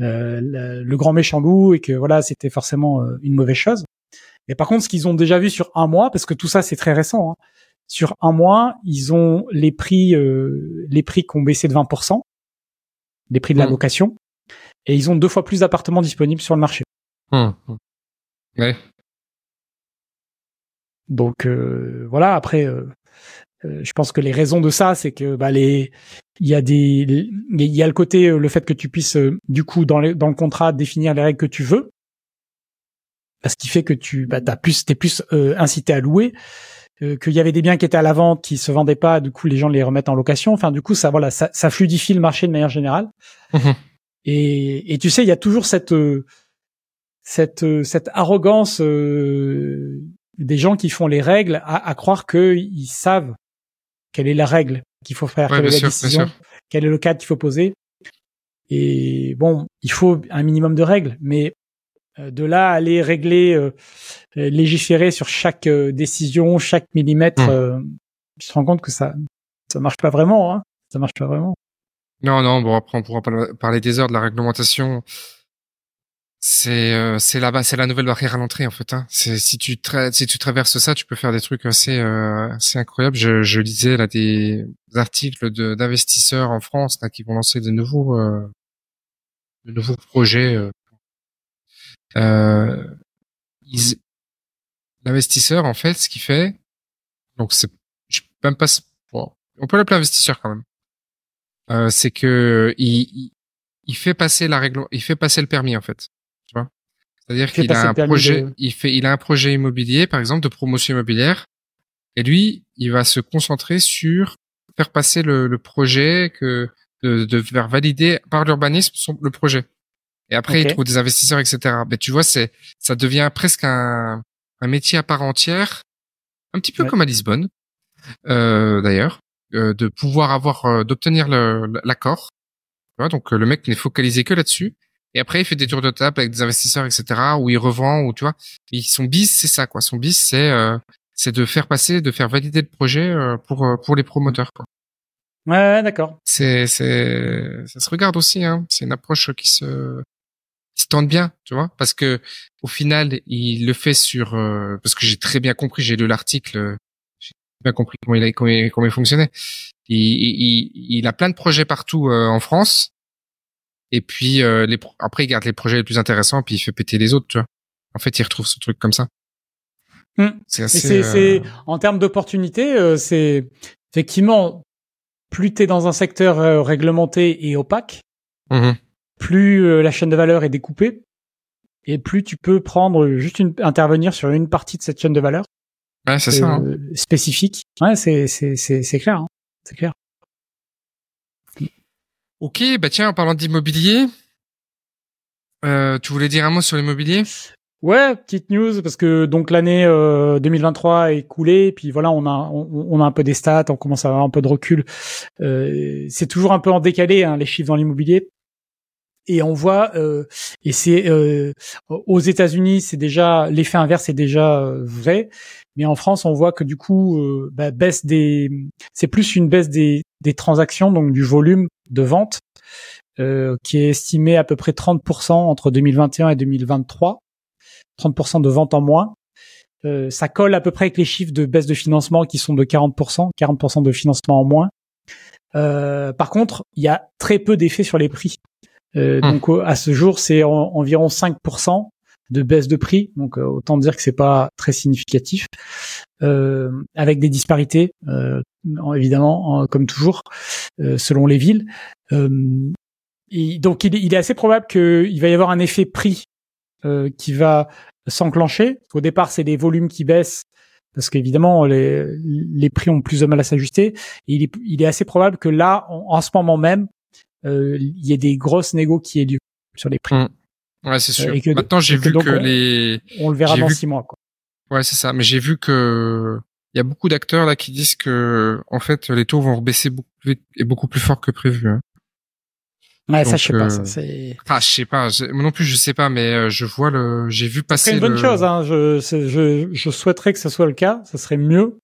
le grand méchant loup et que voilà, c'était forcément une mauvaise chose. Mais par contre, ce qu'ils ont déjà vu sur un mois, parce que tout ça c'est très récent, hein, sur un mois, ils ont les prix qui ont baissé de 20%, les prix de la location, et ils ont 2 fois plus d'appartements disponibles sur le marché. Ouais. Donc voilà. Après, je pense que les raisons de ça, c'est que il y a le côté le fait que tu puisses du coup dans le contrat définir les règles que tu veux, ce qui fait que t'es plus incité à louer, qu'il y avait des biens qui étaient à la vente qui se vendaient pas, du coup les gens les remettent en location. Enfin du coup ça fluidifie le marché de manière générale. Et tu sais il y a toujours cette arrogance. Des gens qui font les règles à croire qu'ils savent quelle est la règle qu'il faut faire, quelle est la décision, quel est le cadre qu'il faut poser. Et bon, il faut un minimum de règles, mais de là à aller régler, légiférer sur chaque décision, chaque millimètre, tu te rends compte que ça marche pas vraiment, hein. Ça marche pas vraiment. Non, bon, après on pourra parler des heures de la réglementation. C'est là-bas, c'est la nouvelle barrière à l'entrée en fait. Hein. C'est si tu traverses ça, tu peux faire des trucs assez incroyables. Je lisais là des articles d'investisseurs en France là qui vont lancer de nouveaux projets. L'investisseur en fait, ce qu'il fait, donc c'est même pas. Bon, on peut l'appeler investisseur quand même. C'est que il fait passer le permis en fait. Tu vois, c'est-à-dire qu'il a un projet, il a un projet immobilier, par exemple, de promotion immobilière, et lui, il va se concentrer sur faire passer le projet, de faire valider par l'urbanisme le projet. Et après, il trouve des investisseurs, etc. Mais tu vois, ça devient presque un métier à part entière, un petit peu comme à Lisbonne, d'ailleurs, de pouvoir d'obtenir l'accord. Tu vois, donc le mec n'est focalisé que là-dessus. Et après, il fait des tours de table avec des investisseurs, etc., où il revend, ou tu vois. Et son bis, c'est ça, quoi. Son bis, c'est de faire valider le projet pour les promoteurs, quoi. Ouais, d'accord. Ça se regarde aussi, hein. C'est une approche qui se tente bien, tu vois. Parce que, au final, il le fait parce que j'ai très bien compris, j'ai lu l'article, j'ai bien compris comment il fonctionnait. Il a plein de projets partout, en France. Et puis après il garde les projets les plus intéressants, puis il fait péter les autres, tu vois. En fait, il retrouve ce truc comme ça. C'est assez. C'est en termes d'opportunités, c'est effectivement plus t'es dans un secteur réglementé et opaque, plus la chaîne de valeur est découpée et plus tu peux prendre juste intervenir sur une partie de cette chaîne de valeur. Ouais, c'est ça. Hein. Spécifique. Ouais, c'est clair. Hein. C'est clair. Ok, bah tiens, en parlant d'immobilier, tu voulais dire un mot sur l'immobilier? Ouais, petite news, parce que donc l'année 2023 est coulée, puis voilà, on a un peu des stats, on commence à avoir un peu de recul. C'est toujours un peu en décalé, hein, les chiffres dans l'immobilier. Et on voit, et c'est aux États-Unis, c'est déjà l'effet inverse est déjà vrai, mais en France, on voit que du coup, c'est plus une baisse des transactions, donc du volume de vente, qui est estimé à peu près 30% entre 2021 et 2023, 30% de ventes en moins. Ça colle à peu près avec les chiffres de baisse de financement qui sont de 40% de financement en moins. Par contre, il y a très peu d'effet sur les prix. Donc à ce jour, c'est environ 5% de baisse de prix, donc autant dire que c'est pas très significatif, avec des disparités évidemment comme toujours selon les villes. Et donc il est assez probable qu'il va y avoir un effet prix qui va s'enclencher. Au départ, c'est les volumes qui baissent parce qu'évidemment les prix ont plus de mal à s'ajuster. Et il est assez probable que là, en ce moment même, il y a des grosses négos qui aient lieu sur les prix. Ouais, c'est sûr. Maintenant, j'ai vu que les... On le verra dans 6 mois, quoi. Ouais, c'est ça. Mais j'ai vu que il y a beaucoup d'acteurs là qui disent que en fait les taux vont rebaisser beaucoup plus vite et beaucoup plus fort que prévu. Hein. Ouais, donc, ça je sais pas. Ça, c'est... Ah, je sais pas. Moi non plus, je sais pas. Mais je vois j'ai vu passer. C'est une bonne chose. Hein. Je souhaiterais que ça soit le cas. Ça serait mieux.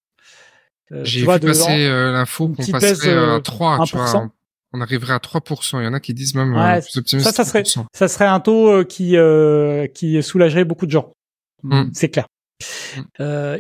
J'ai vu passer l'info qu'on passerait à 3. 1%. Tu vois, on arriverait à 3%. Il y en a qui disent même plus optimiste. Ça serait un taux qui soulagerait beaucoup de gens. C'est clair.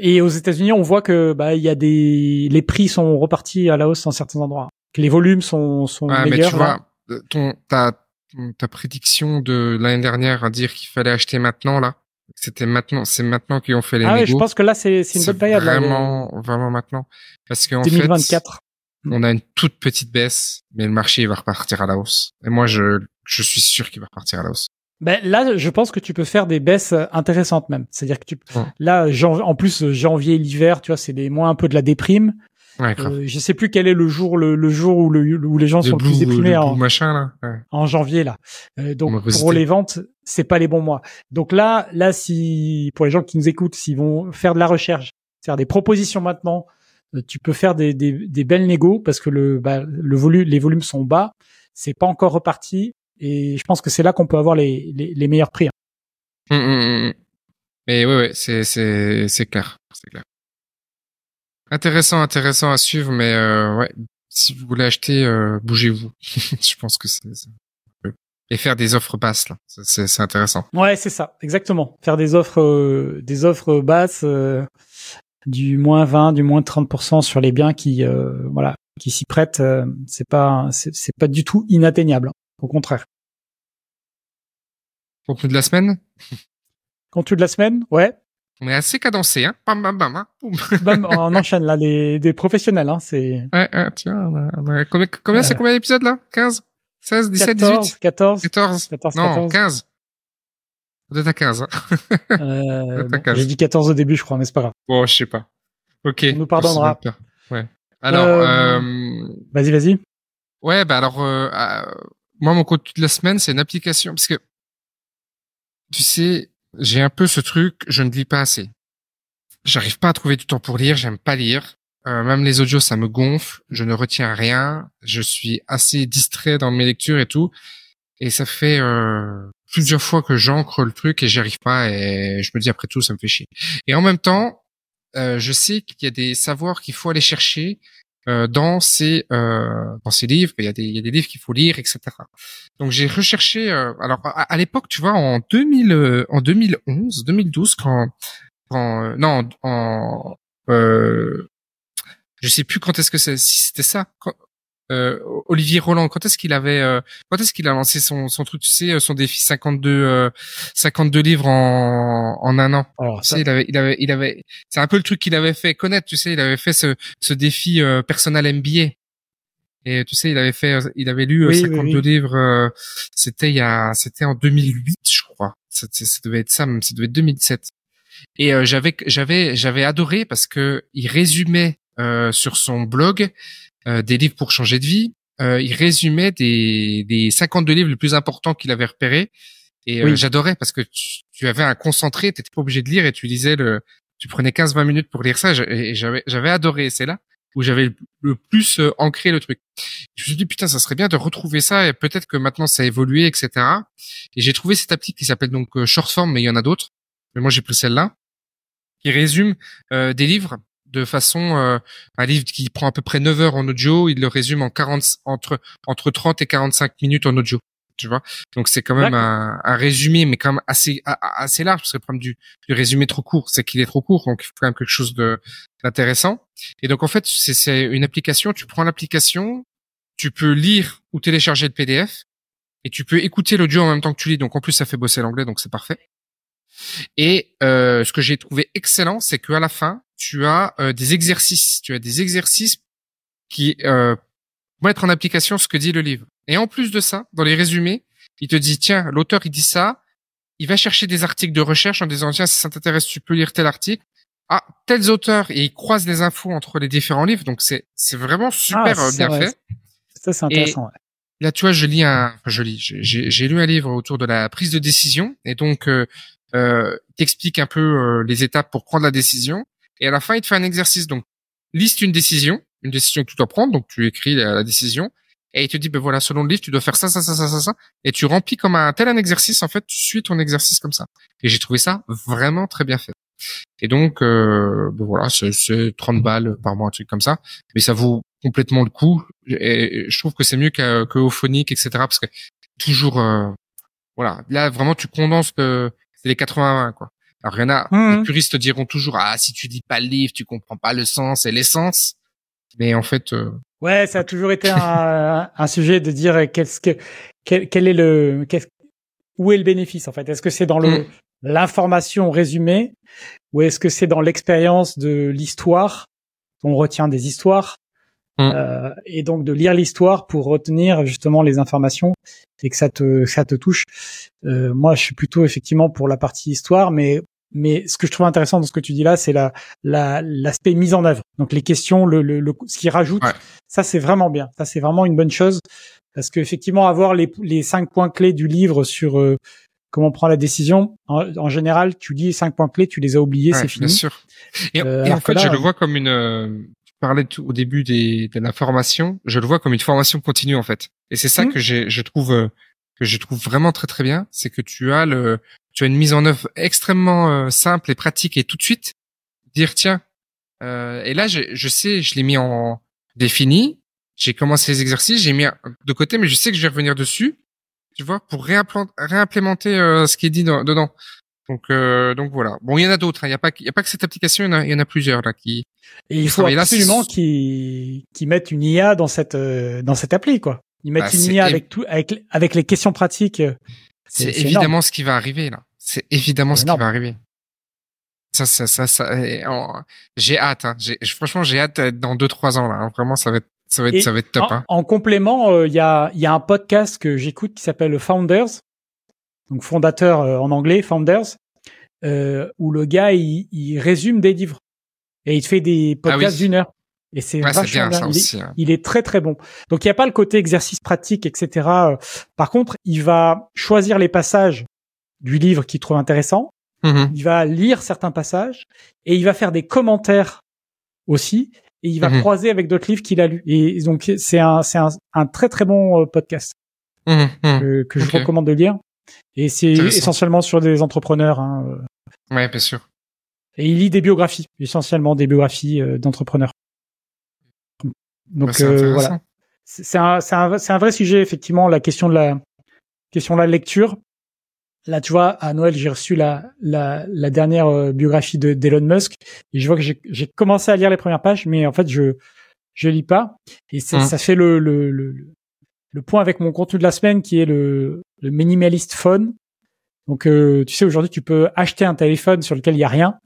Et aux États-Unis, on voit que les prix sont repartis à la hausse dans certains endroits, que les volumes sont meilleurs. Mais tu vois, ta prédiction de l'année dernière à dire qu'il fallait acheter maintenant là, c'était maintenant, c'est maintenant qu'ils ont fait les négos. Ah oui, je pense que là c'est une bonne période. Vraiment, là, vraiment maintenant, parce qu'en 2024. Fait, on a une toute petite baisse, mais le marché il va repartir à la hausse. Et moi, je suis sûr qu'il va repartir à la hausse. Ben là, je pense que tu peux faire des baisses intéressantes même. C'est-à-dire que là, en plus janvier, l'hiver, tu vois, c'est des mois un peu de la déprime. Ouais, je sais plus quel est le jour où les gens sont le plus déprimés, en janvier là. Donc pour les ventes, c'est pas les bons mois. Donc là, si pour les gens qui nous écoutent, s'ils vont faire de la recherche, faire des propositions maintenant, tu peux faire des belles négos parce que les volumes sont bas, c'est pas encore reparti. Et je pense que c'est là qu'on peut avoir les meilleurs prix. Mais ouais, c'est clair, c'est clair. Intéressant à suivre, mais ouais, si vous voulez acheter, bougez-vous. Je pense que c'est et faire des offres basses là, c'est intéressant. Ouais, c'est ça, exactement. Faire des offres basses, du moins 20, du moins 30% sur les biens qui, voilà, qui s'y prêtent. C'est pas du tout inatteignable, au contraire. Contenu de la semaine. Contenu de la semaine, ouais. On est assez cadencé, hein. Bam, bam, bam, hein. Bam, on enchaîne là, des professionnels, hein. C'est. Ouais, tiens, on a c'est combien d'épisodes là? 15, 16, 17, 18, 14, non, 15. On doit être à 15, hein. J'ai dit 14 au début, je crois, mais c'est pas grave. Bon, je sais pas. Ok. On nous pardonnera. Ouais. Alors, Vas-y. Ouais, bah alors, moi, mon contenu de la semaine, c'est une application, parce que, tu sais, j'ai un peu ce truc, je ne lis pas assez. J'arrive pas à trouver du temps pour lire, j'aime pas lire. Même les audios, ça me gonfle, je ne retiens rien, je suis assez distrait dans mes lectures et tout. Et ça fait plusieurs fois que j'ancre le truc et j'y arrive pas et je me dis après tout, ça me fait chier. Et en même temps, je sais qu'il y a des savoirs qu'il faut aller chercher dans ces livres. Il y a des livres qu'il faut lire, etc. Donc j'ai recherché. Alors à l'époque, tu vois, en 2011, 2012, je sais plus quand est-ce que c'était ça. Olivier Roland, quand est-ce qu'il a lancé son truc, tu sais, son défi 52 livres en un an. Alors, tu sais, il avait, c'est un peu le truc qu'il avait fait connaître, tu sais, il avait fait ce défi personnel MBA. Et tu sais, il avait lu 52 livres, c'était en 2008, je crois. Ça devait être ça, même, ça devait être 2007. Et j'avais adoré parce que il résumait sur son blog des livres pour changer de vie. Il résumait des 52 livres les plus importants qu'il avait repérés. Et j'adorais parce que tu avais un concentré, t'étais pas obligé de lire et tu prenais 15-20 minutes pour lire ça. Et j'avais adoré. C'est là où j'avais le plus ancré le truc. Je me suis dit, putain, ça serait bien de retrouver ça et peut-être que maintenant ça a évolué, etc. Et j'ai trouvé cette appli qui s'appelle donc Shortform, mais il y en a d'autres. Mais moi, j'ai pris celle-là. Qui résume des livres de façon un livre qui prend à peu près 9 heures en audio, il le résume en 40 entre 30 et 45 minutes en audio, tu vois. Donc c'est quand même un résumé mais quand même assez large parce que le problème du résumé trop court, c'est qu'il est trop court, donc il faut quand même quelque chose d'intéressant. Et donc en fait, c'est une application, tu prends l'application, tu peux lire ou télécharger le PDF et tu peux écouter l'audio en même temps que tu lis. Donc en plus ça fait bosser l'anglais, donc c'est parfait. Et ce que j'ai trouvé excellent, c'est qu'à la fin, tu as des exercices qui mettent en application ce que dit le livre. Et en plus de ça, dans les résumés, il te dit, tiens, l'auteur, il dit ça, il va chercher des articles de recherche en disant, tiens, si ça t'intéresse, tu peux lire tel article. Ah, tels auteurs, et il croise les infos entre les différents livres, donc c'est vraiment super bien fait. Ça, c'est intéressant, ouais. Là, tu vois, j'ai lu un livre autour de la prise de décision, et donc t'explique un peu les étapes pour prendre la décision. Et à la fin, il te fait un exercice. Donc, liste une décision que tu dois prendre. Donc, tu écris la décision et il te dit, ben voilà, selon le livre, tu dois faire ça. Et tu remplis comme un exercice. En fait, tu suis ton exercice comme ça. Et j'ai trouvé ça vraiment très bien fait. Et donc, ben voilà, c'est 30 balles par mois, un truc comme ça. Mais ça vaut complètement le coup. Et je trouve que c'est mieux qu'Ophonic, etc. Parce que toujours, voilà. Là, vraiment, tu condenses les 80-20, quoi. Alors, il y en a, les puristes diront toujours, si tu lis pas le livre, tu comprends pas le sens et l'essence. Mais en fait, ouais, ça a toujours été un sujet de dire où est le bénéfice, en fait. Est-ce que c'est dans l'information résumée ou est-ce que c'est dans l'expérience de l'histoire? On retient des histoires. Et donc de lire l'histoire pour retenir justement les informations et que ça te touche. Moi, je suis plutôt effectivement pour la partie histoire, mais ce que je trouve intéressant dans ce que tu dis là, c'est l'aspect mise en œuvre. Donc les questions, ce qu'ils rajoutent, ça c'est vraiment bien. Ça c'est vraiment une bonne chose parce que effectivement avoir les 5 points clés du livre sur comment on prend la décision. En général, tu lis les 5 points clés, tu les as oubliés, c'est fini. Bien sûr. Et en fait, je le vois comme une parlais au début de la formation, je le vois comme une formation continue en fait. Et c'est ça que je trouve que je trouve vraiment très très bien, c'est que tu as une mise en œuvre extrêmement simple et pratique et tout de suite dire tiens, et là je l'ai mis en défini, j'ai commencé les exercices, j'ai mis de côté, mais je sais que je vais revenir dessus, tu vois, pour réimplémenter ce qui est dit dedans. Donc voilà. Bon, il y en a d'autres, hein. Il y a pas que cette application, il y en a plusieurs là qui. Et il faut absolument qu'ils mettent une IA dans cette appli, quoi. Ils mettent une IA avec les questions pratiques. C'est évidemment énorme. Ce qui va arriver là. C'est évidemment ce qui va arriver. J'ai hâte. Hein. Franchement, j'ai hâte dans 2-3 ans là. Hein. Vraiment, ça va être top. Hein. En complément, il y a un podcast que j'écoute qui s'appelle The Founders. Donc fondateur en anglais, Founders, où le gars il résume des livres et il te fait des podcasts d'une heure et c'est vachement bien. Il est très très bon. Donc il n'y a pas le côté exercice pratique, etc. Par contre, il va choisir les passages du livre qu'il trouve intéressant. Mm-hmm. Il va lire certains passages et il va faire des commentaires aussi et il va croiser avec d'autres livres qu'il a lus. Et donc c'est un très très bon podcast que je recommande de lire. Et c'est essentiellement sur des entrepreneurs. Hein. Ouais, bien sûr. Et il lit des biographies, essentiellement des biographies d'entrepreneurs. Donc voilà. C'est un vrai sujet, effectivement, la question de la lecture. Là, tu vois, à Noël, j'ai reçu la dernière biographie d'Elon Musk. Et je vois que j'ai commencé à lire les premières pages, mais en fait, je lis pas. Et ça fait le point avec mon contenu de la semaine qui est le minimalist phone. Donc, tu sais, aujourd'hui, tu peux acheter un téléphone sur lequel il n'y a rien.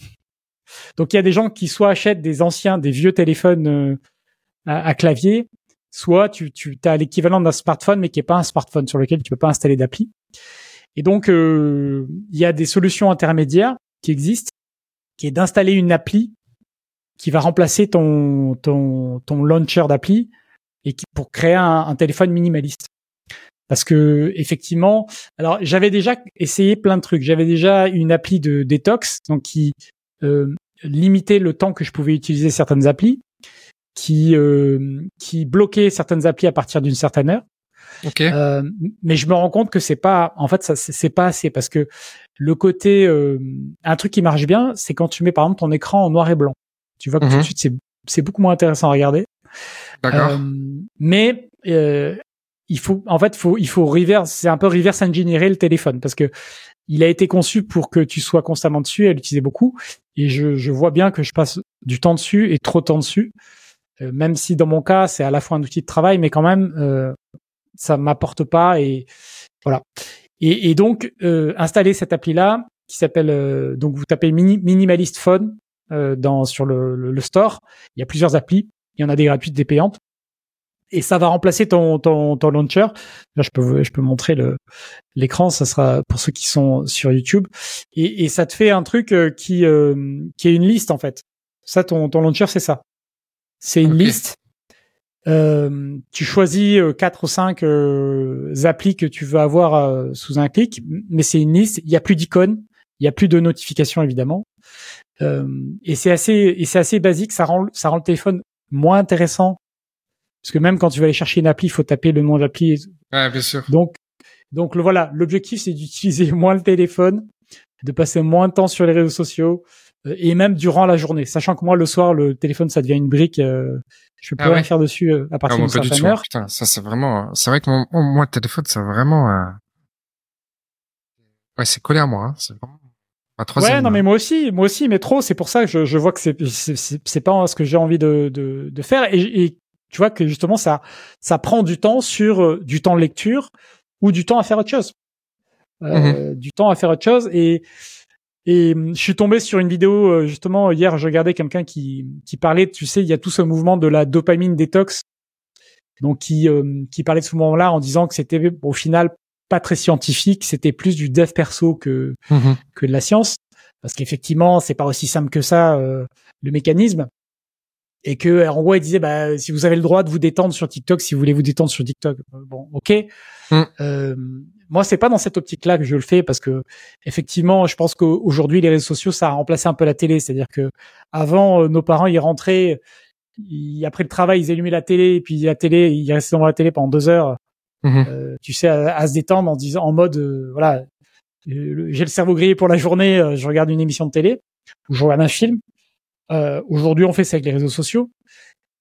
Donc, il y a des gens qui soit achètent des vieux téléphones à clavier, soit tu as l'équivalent d'un smartphone, mais qui n'est pas un smartphone sur lequel tu ne peux pas installer d'appli. Et donc, il y a des solutions intermédiaires qui existent, qui est d'installer une appli qui va remplacer ton launcher d'appli et pour créer un téléphone minimaliste. Parce que effectivement, alors j'avais déjà essayé plein de trucs. J'avais déjà une appli de détox, donc qui limitait le temps que je pouvais utiliser certaines applis, qui bloquait certaines applis à partir d'une certaine heure. Okay. Mais je me rends compte que c'est pas assez parce que le côté un truc qui marche bien, c'est quand tu mets par exemple ton écran en noir et blanc. Tu vois que tout de suite c'est beaucoup moins intéressant à regarder. D'accord. Mais il faut reverse, c'est un peu reverse engineer le téléphone parce que il a été conçu pour que tu sois constamment dessus et à l'utiliser beaucoup. Et je vois bien que je passe du temps dessus et trop de temps dessus. Même si dans mon cas, c'est à la fois un outil de travail, mais quand même, ça m'apporte pas et voilà. Et donc, installer cette appli-là qui s'appelle, donc vous tapez Minimalist Phone, sur le store. Il y a plusieurs applis. Il y en a des gratuites, des payantes. Et ça va remplacer ton launcher. Là, je peux montrer l'écran. Ça sera pour ceux qui sont sur YouTube. Et ça te fait un truc qui est une liste, en fait. Ça, ton launcher, c'est ça. C'est une liste. Tu choisis 4 ou 5 applis que tu veux avoir sous un clic. Mais c'est une liste. Il n'y a plus d'icônes. Il n'y a plus de notifications, évidemment. Et c'est assez basique. Ça rend le téléphone moins intéressant. Parce que même quand tu vas aller chercher une appli, il faut taper le nom de l'appli. Ouais, bien sûr. Donc voilà, l'objectif, c'est d'utiliser moins le téléphone, de passer moins de temps sur les réseaux sociaux et même durant la journée. Sachant que moi, le soir, le téléphone, ça devient une brique. Je peux rien faire dessus à partir d'une certaine heure. Putain, ça, c'est vraiment... C'est vrai que moi, le téléphone, c'est vraiment... Ouais, c'est collé à moi. Hein. C'est vraiment... Ouais, non, mais moi aussi, mais trop. C'est pour ça que je vois que c'est pas ce que j'ai envie de faire. Et tu vois que justement ça prend du temps sur du temps de lecture ou du temps à faire autre chose. Du temps à faire autre chose et je suis tombé sur une vidéo justement hier, je regardais quelqu'un qui parlait, tu sais, il y a tout ce mouvement de la dopamine détox. Donc qui parlait de ce moment-là en disant que c'était au final pas très scientifique, c'était plus du dev perso que de la science parce qu'effectivement, c'est pas aussi simple que ça le mécanisme. Et que, en gros, il disait, bah, si vous avez le droit de vous détendre sur TikTok, si vous voulez vous détendre sur TikTok, bon, ok. Moi, c'est pas dans cette optique-là que je le fais parce que, effectivement, je pense qu'aujourd'hui, les réseaux sociaux, ça a remplacé un peu la télé. C'est-à-dire que, avant, nos parents, ils rentraient, après le travail, ils allumaient la télé, et puis la télé, ils restaient devant la télé pendant 2 heures. tu sais, à se détendre en disant, en mode, voilà, j'ai le cerveau grillé pour la journée, je regarde une émission de télé ou je regarde un film. Aujourd'hui, on fait ça avec les réseaux sociaux,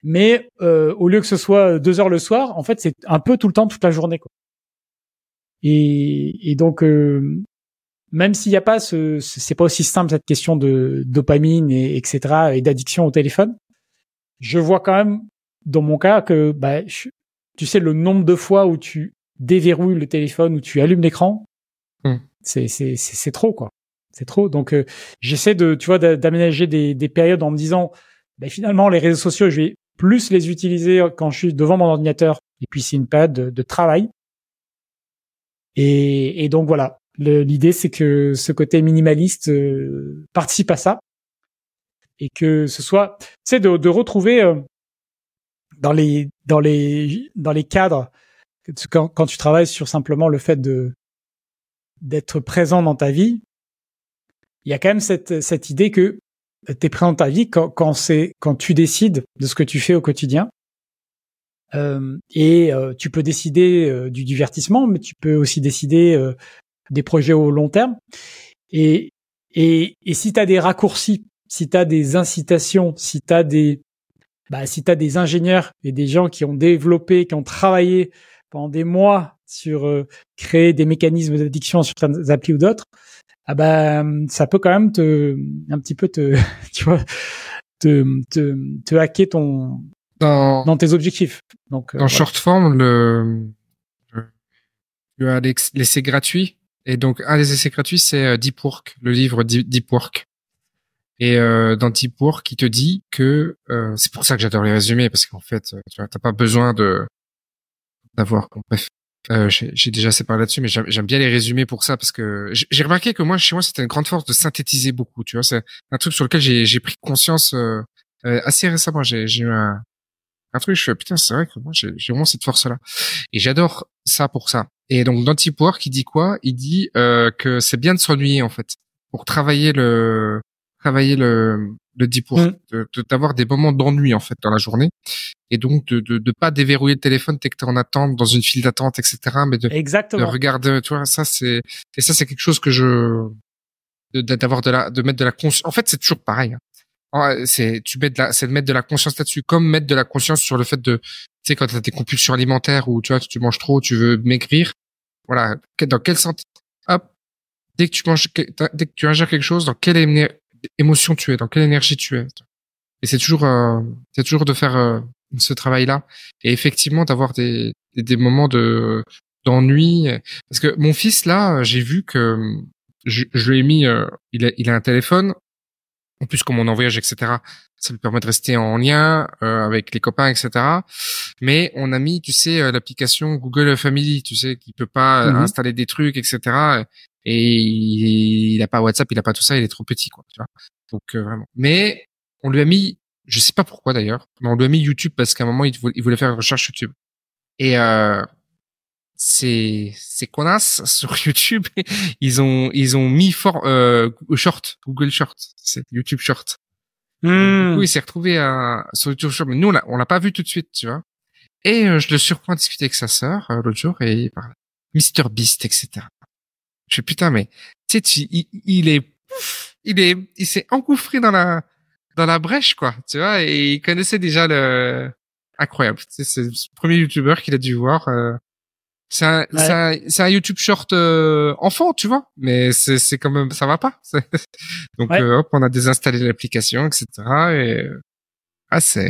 mais au lieu que ce soit 2 heures le soir, en fait, c'est un peu tout le temps, toute la journée, quoi. Et donc, même s'il n'y a pas c'est pas aussi simple cette question de dopamine et etc. et d'addiction au téléphone, je vois quand même dans mon cas que tu sais, le nombre de fois où tu déverrouilles le téléphone, où tu allumes l'écran, c'est trop, quoi. C'est trop. Donc j'essaie de, tu vois, d'aménager des périodes en me disant, finalement les réseaux sociaux, je vais plus les utiliser quand je suis devant mon ordinateur, et puis c'est une période de travail. Et donc voilà, l'idée c'est que ce côté minimaliste participe à ça, et que ce soit, tu sais, de retrouver dans les cadres quand tu travailles sur simplement le fait d'être présent dans ta vie. Il y a quand même cette idée que t'es présent dans ta vie quand tu décides de ce que tu fais au quotidien. Tu peux décider du divertissement, mais tu peux aussi décider des projets au long terme. Et si t'as des raccourcis, si t'as des incitations, si t'as des ingénieurs et des gens qui ont développé, qui ont travaillé pendant des mois sur créer des mécanismes d'addiction sur certaines applis ou d'autres, ça peut quand même te hacker dans tes objectifs. Donc, dans Shortform, tu as l'essai gratuit. Et donc, un des essais gratuits, c'est Deep Work, le livre Deep Work. Et dans Deep Work, il te dit que... c'est pour ça que j'adore les résumés, parce qu'en fait, tu n'as pas besoin d'avoir... Bref, j'ai déjà assez parlé là-dessus, mais j'aime bien les résumés pour ça, parce que j'ai remarqué que moi, chez moi, c'était une grande force de synthétiser beaucoup. Tu vois, c'est un truc sur lequel j'ai pris conscience assez récemment. J'ai eu un truc, je fais, putain, c'est vrai que moi, j'ai vraiment cette force-là. Et j'adore ça pour ça. Et donc, dans Deep Work, il dit quoi? Il dit que c'est bien de s'ennuyer, en fait, pour travailler le Deep Work, d'avoir des moments d'ennui, en fait, dans la journée. Et donc, de pas déverrouiller le téléphone dès que t'es en attente, dans une file d'attente, etc., mais de regarder, tu vois, ça, c'est quelque chose que mettre de la conscience. En fait, c'est toujours pareil, hein. C'est de mettre de la conscience là-dessus, comme mettre de la conscience sur le fait de, tu sais, quand t'as des compulsions alimentaires ou tu vois, tu manges trop, tu veux maigrir. Voilà. Dans quel sens, hop, dès que tu ingères quelque chose, dans quelle émotion tu es, dans quelle énergie tu es. Et c'est toujours de faire ce travail-là. Et effectivement, d'avoir des moments d'ennui. Parce que mon fils, là, j'ai vu que je lui ai mis, il a un téléphone. En plus, comme on en voyage, etc., ça lui permet de rester en lien avec les copains, etc. Mais on a mis, tu sais, l'application Google Family, tu sais, qui peut pas installer des trucs, etc. Et il a pas WhatsApp, il a pas tout ça, il est trop petit, quoi. Tu vois. Donc vraiment. Mais on lui a mis, je sais pas pourquoi d'ailleurs, mais on lui a mis YouTube parce qu'à un moment il voulait faire une recherche YouTube. Et ces connasses sur YouTube, ils ont mis short, Google Short, c'est YouTube Short. Du coup, il s'est retrouvé sur YouTube Short, mais nous on l'a pas vu tout de suite, tu vois. Et je le surprends à discuter avec sa sœur l'autre jour et il parlait Mister Beast, etc. Je fais, putain, mais tu sais, il s'est engouffré dans la brèche, quoi, tu vois, et il connaissait déjà le incroyable. C'est le premier youtubeur qu'il a dû voir. C'est un YouTube Short enfant, tu vois, mais c'est quand même, ça va pas. Donc hop, on a désinstallé l'application, etc. Et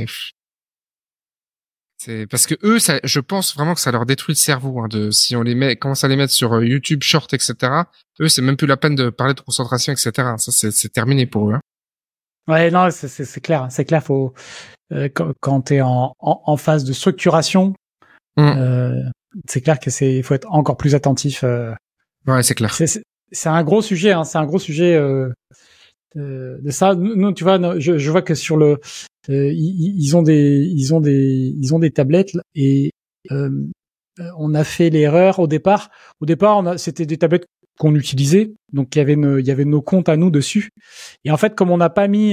c'est parce que eux, ça, je pense vraiment que ça leur détruit le cerveau, hein, si on les met, commence à les mettre sur YouTube Short, etc. Eux, c'est même plus la peine de parler de concentration, etc. Ça, c'est terminé pour eux. Hein. Ouais, non, c'est clair, c'est clair. Faut quand t'es en phase de structuration. C'est clair que faut être encore plus attentif. Ouais, c'est clair. C'est un gros sujet, hein. C'est un gros sujet de ça. Nous, tu vois, je vois que sur le, ils ont des tablettes et on a fait l'erreur au départ. Au départ, c'était des tablettes qu'on utilisait, donc il y avait nos comptes à nous dessus. Et en fait, comme on n'a pas mis,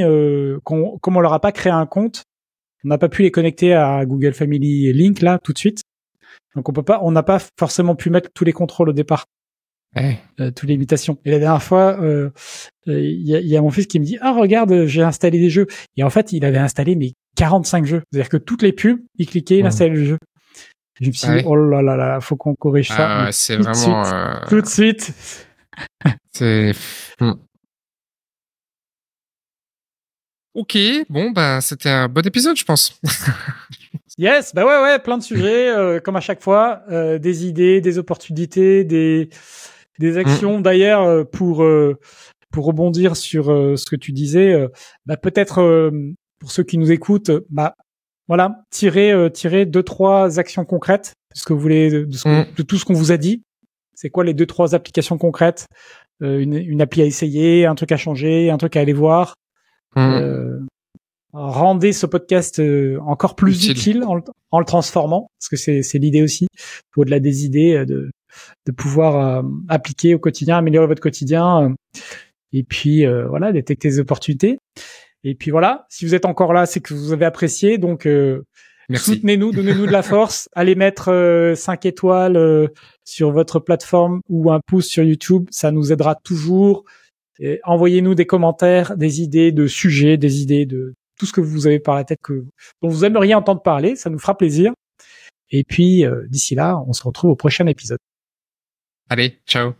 comme on leur a pas créé un compte, on n'a pas pu les connecter à Google Family Link là tout de suite. Donc on n'a pas forcément pu mettre tous les contrôles au départ. Hey. Toutes les limitations. Et la dernière fois, il y a mon fils qui me dit « Ah, regarde, j'ai installé des jeux. » Et en fait, il avait installé mes 45 jeux. C'est-à-dire que toutes les pubs, il cliquait, il installait le jeu. Je me suis dit « Oh là là là, faut qu'on corrige ça. » C'est vraiment... Tout de suite. C'est... Ok, bon, ben, c'était un bon épisode, je pense. Yes, bah ouais, plein de sujets, comme à chaque fois, des idées, des opportunités, des actions. D'ailleurs, pour rebondir sur ce que tu disais, bah peut-être pour ceux qui nous écoutent, bah voilà, tirer 2-3 actions concrètes de ce que vous voulez, de tout ce qu'on vous a dit. C'est quoi les 2-3 applications concrètes, une appli à essayer, un truc à changer, un truc à aller voir. Rendez ce podcast encore plus utile en le transformant, parce que c'est l'idée aussi, au-delà des idées, de pouvoir appliquer au quotidien, améliorer votre quotidien, et puis voilà, détecter les opportunités. Et puis voilà, si vous êtes encore là, c'est que vous avez apprécié, donc soutenez-nous, donnez-nous de la force, allez mettre 5 étoiles sur votre plateforme ou un pouce sur YouTube, ça nous aidera toujours. Et envoyez-nous des commentaires, des idées de sujets, des idées de tout ce que vous avez par la tête dont vous aimeriez entendre parler, ça nous fera plaisir. Et puis, d'ici là, on se retrouve au prochain épisode. Allez, ciao.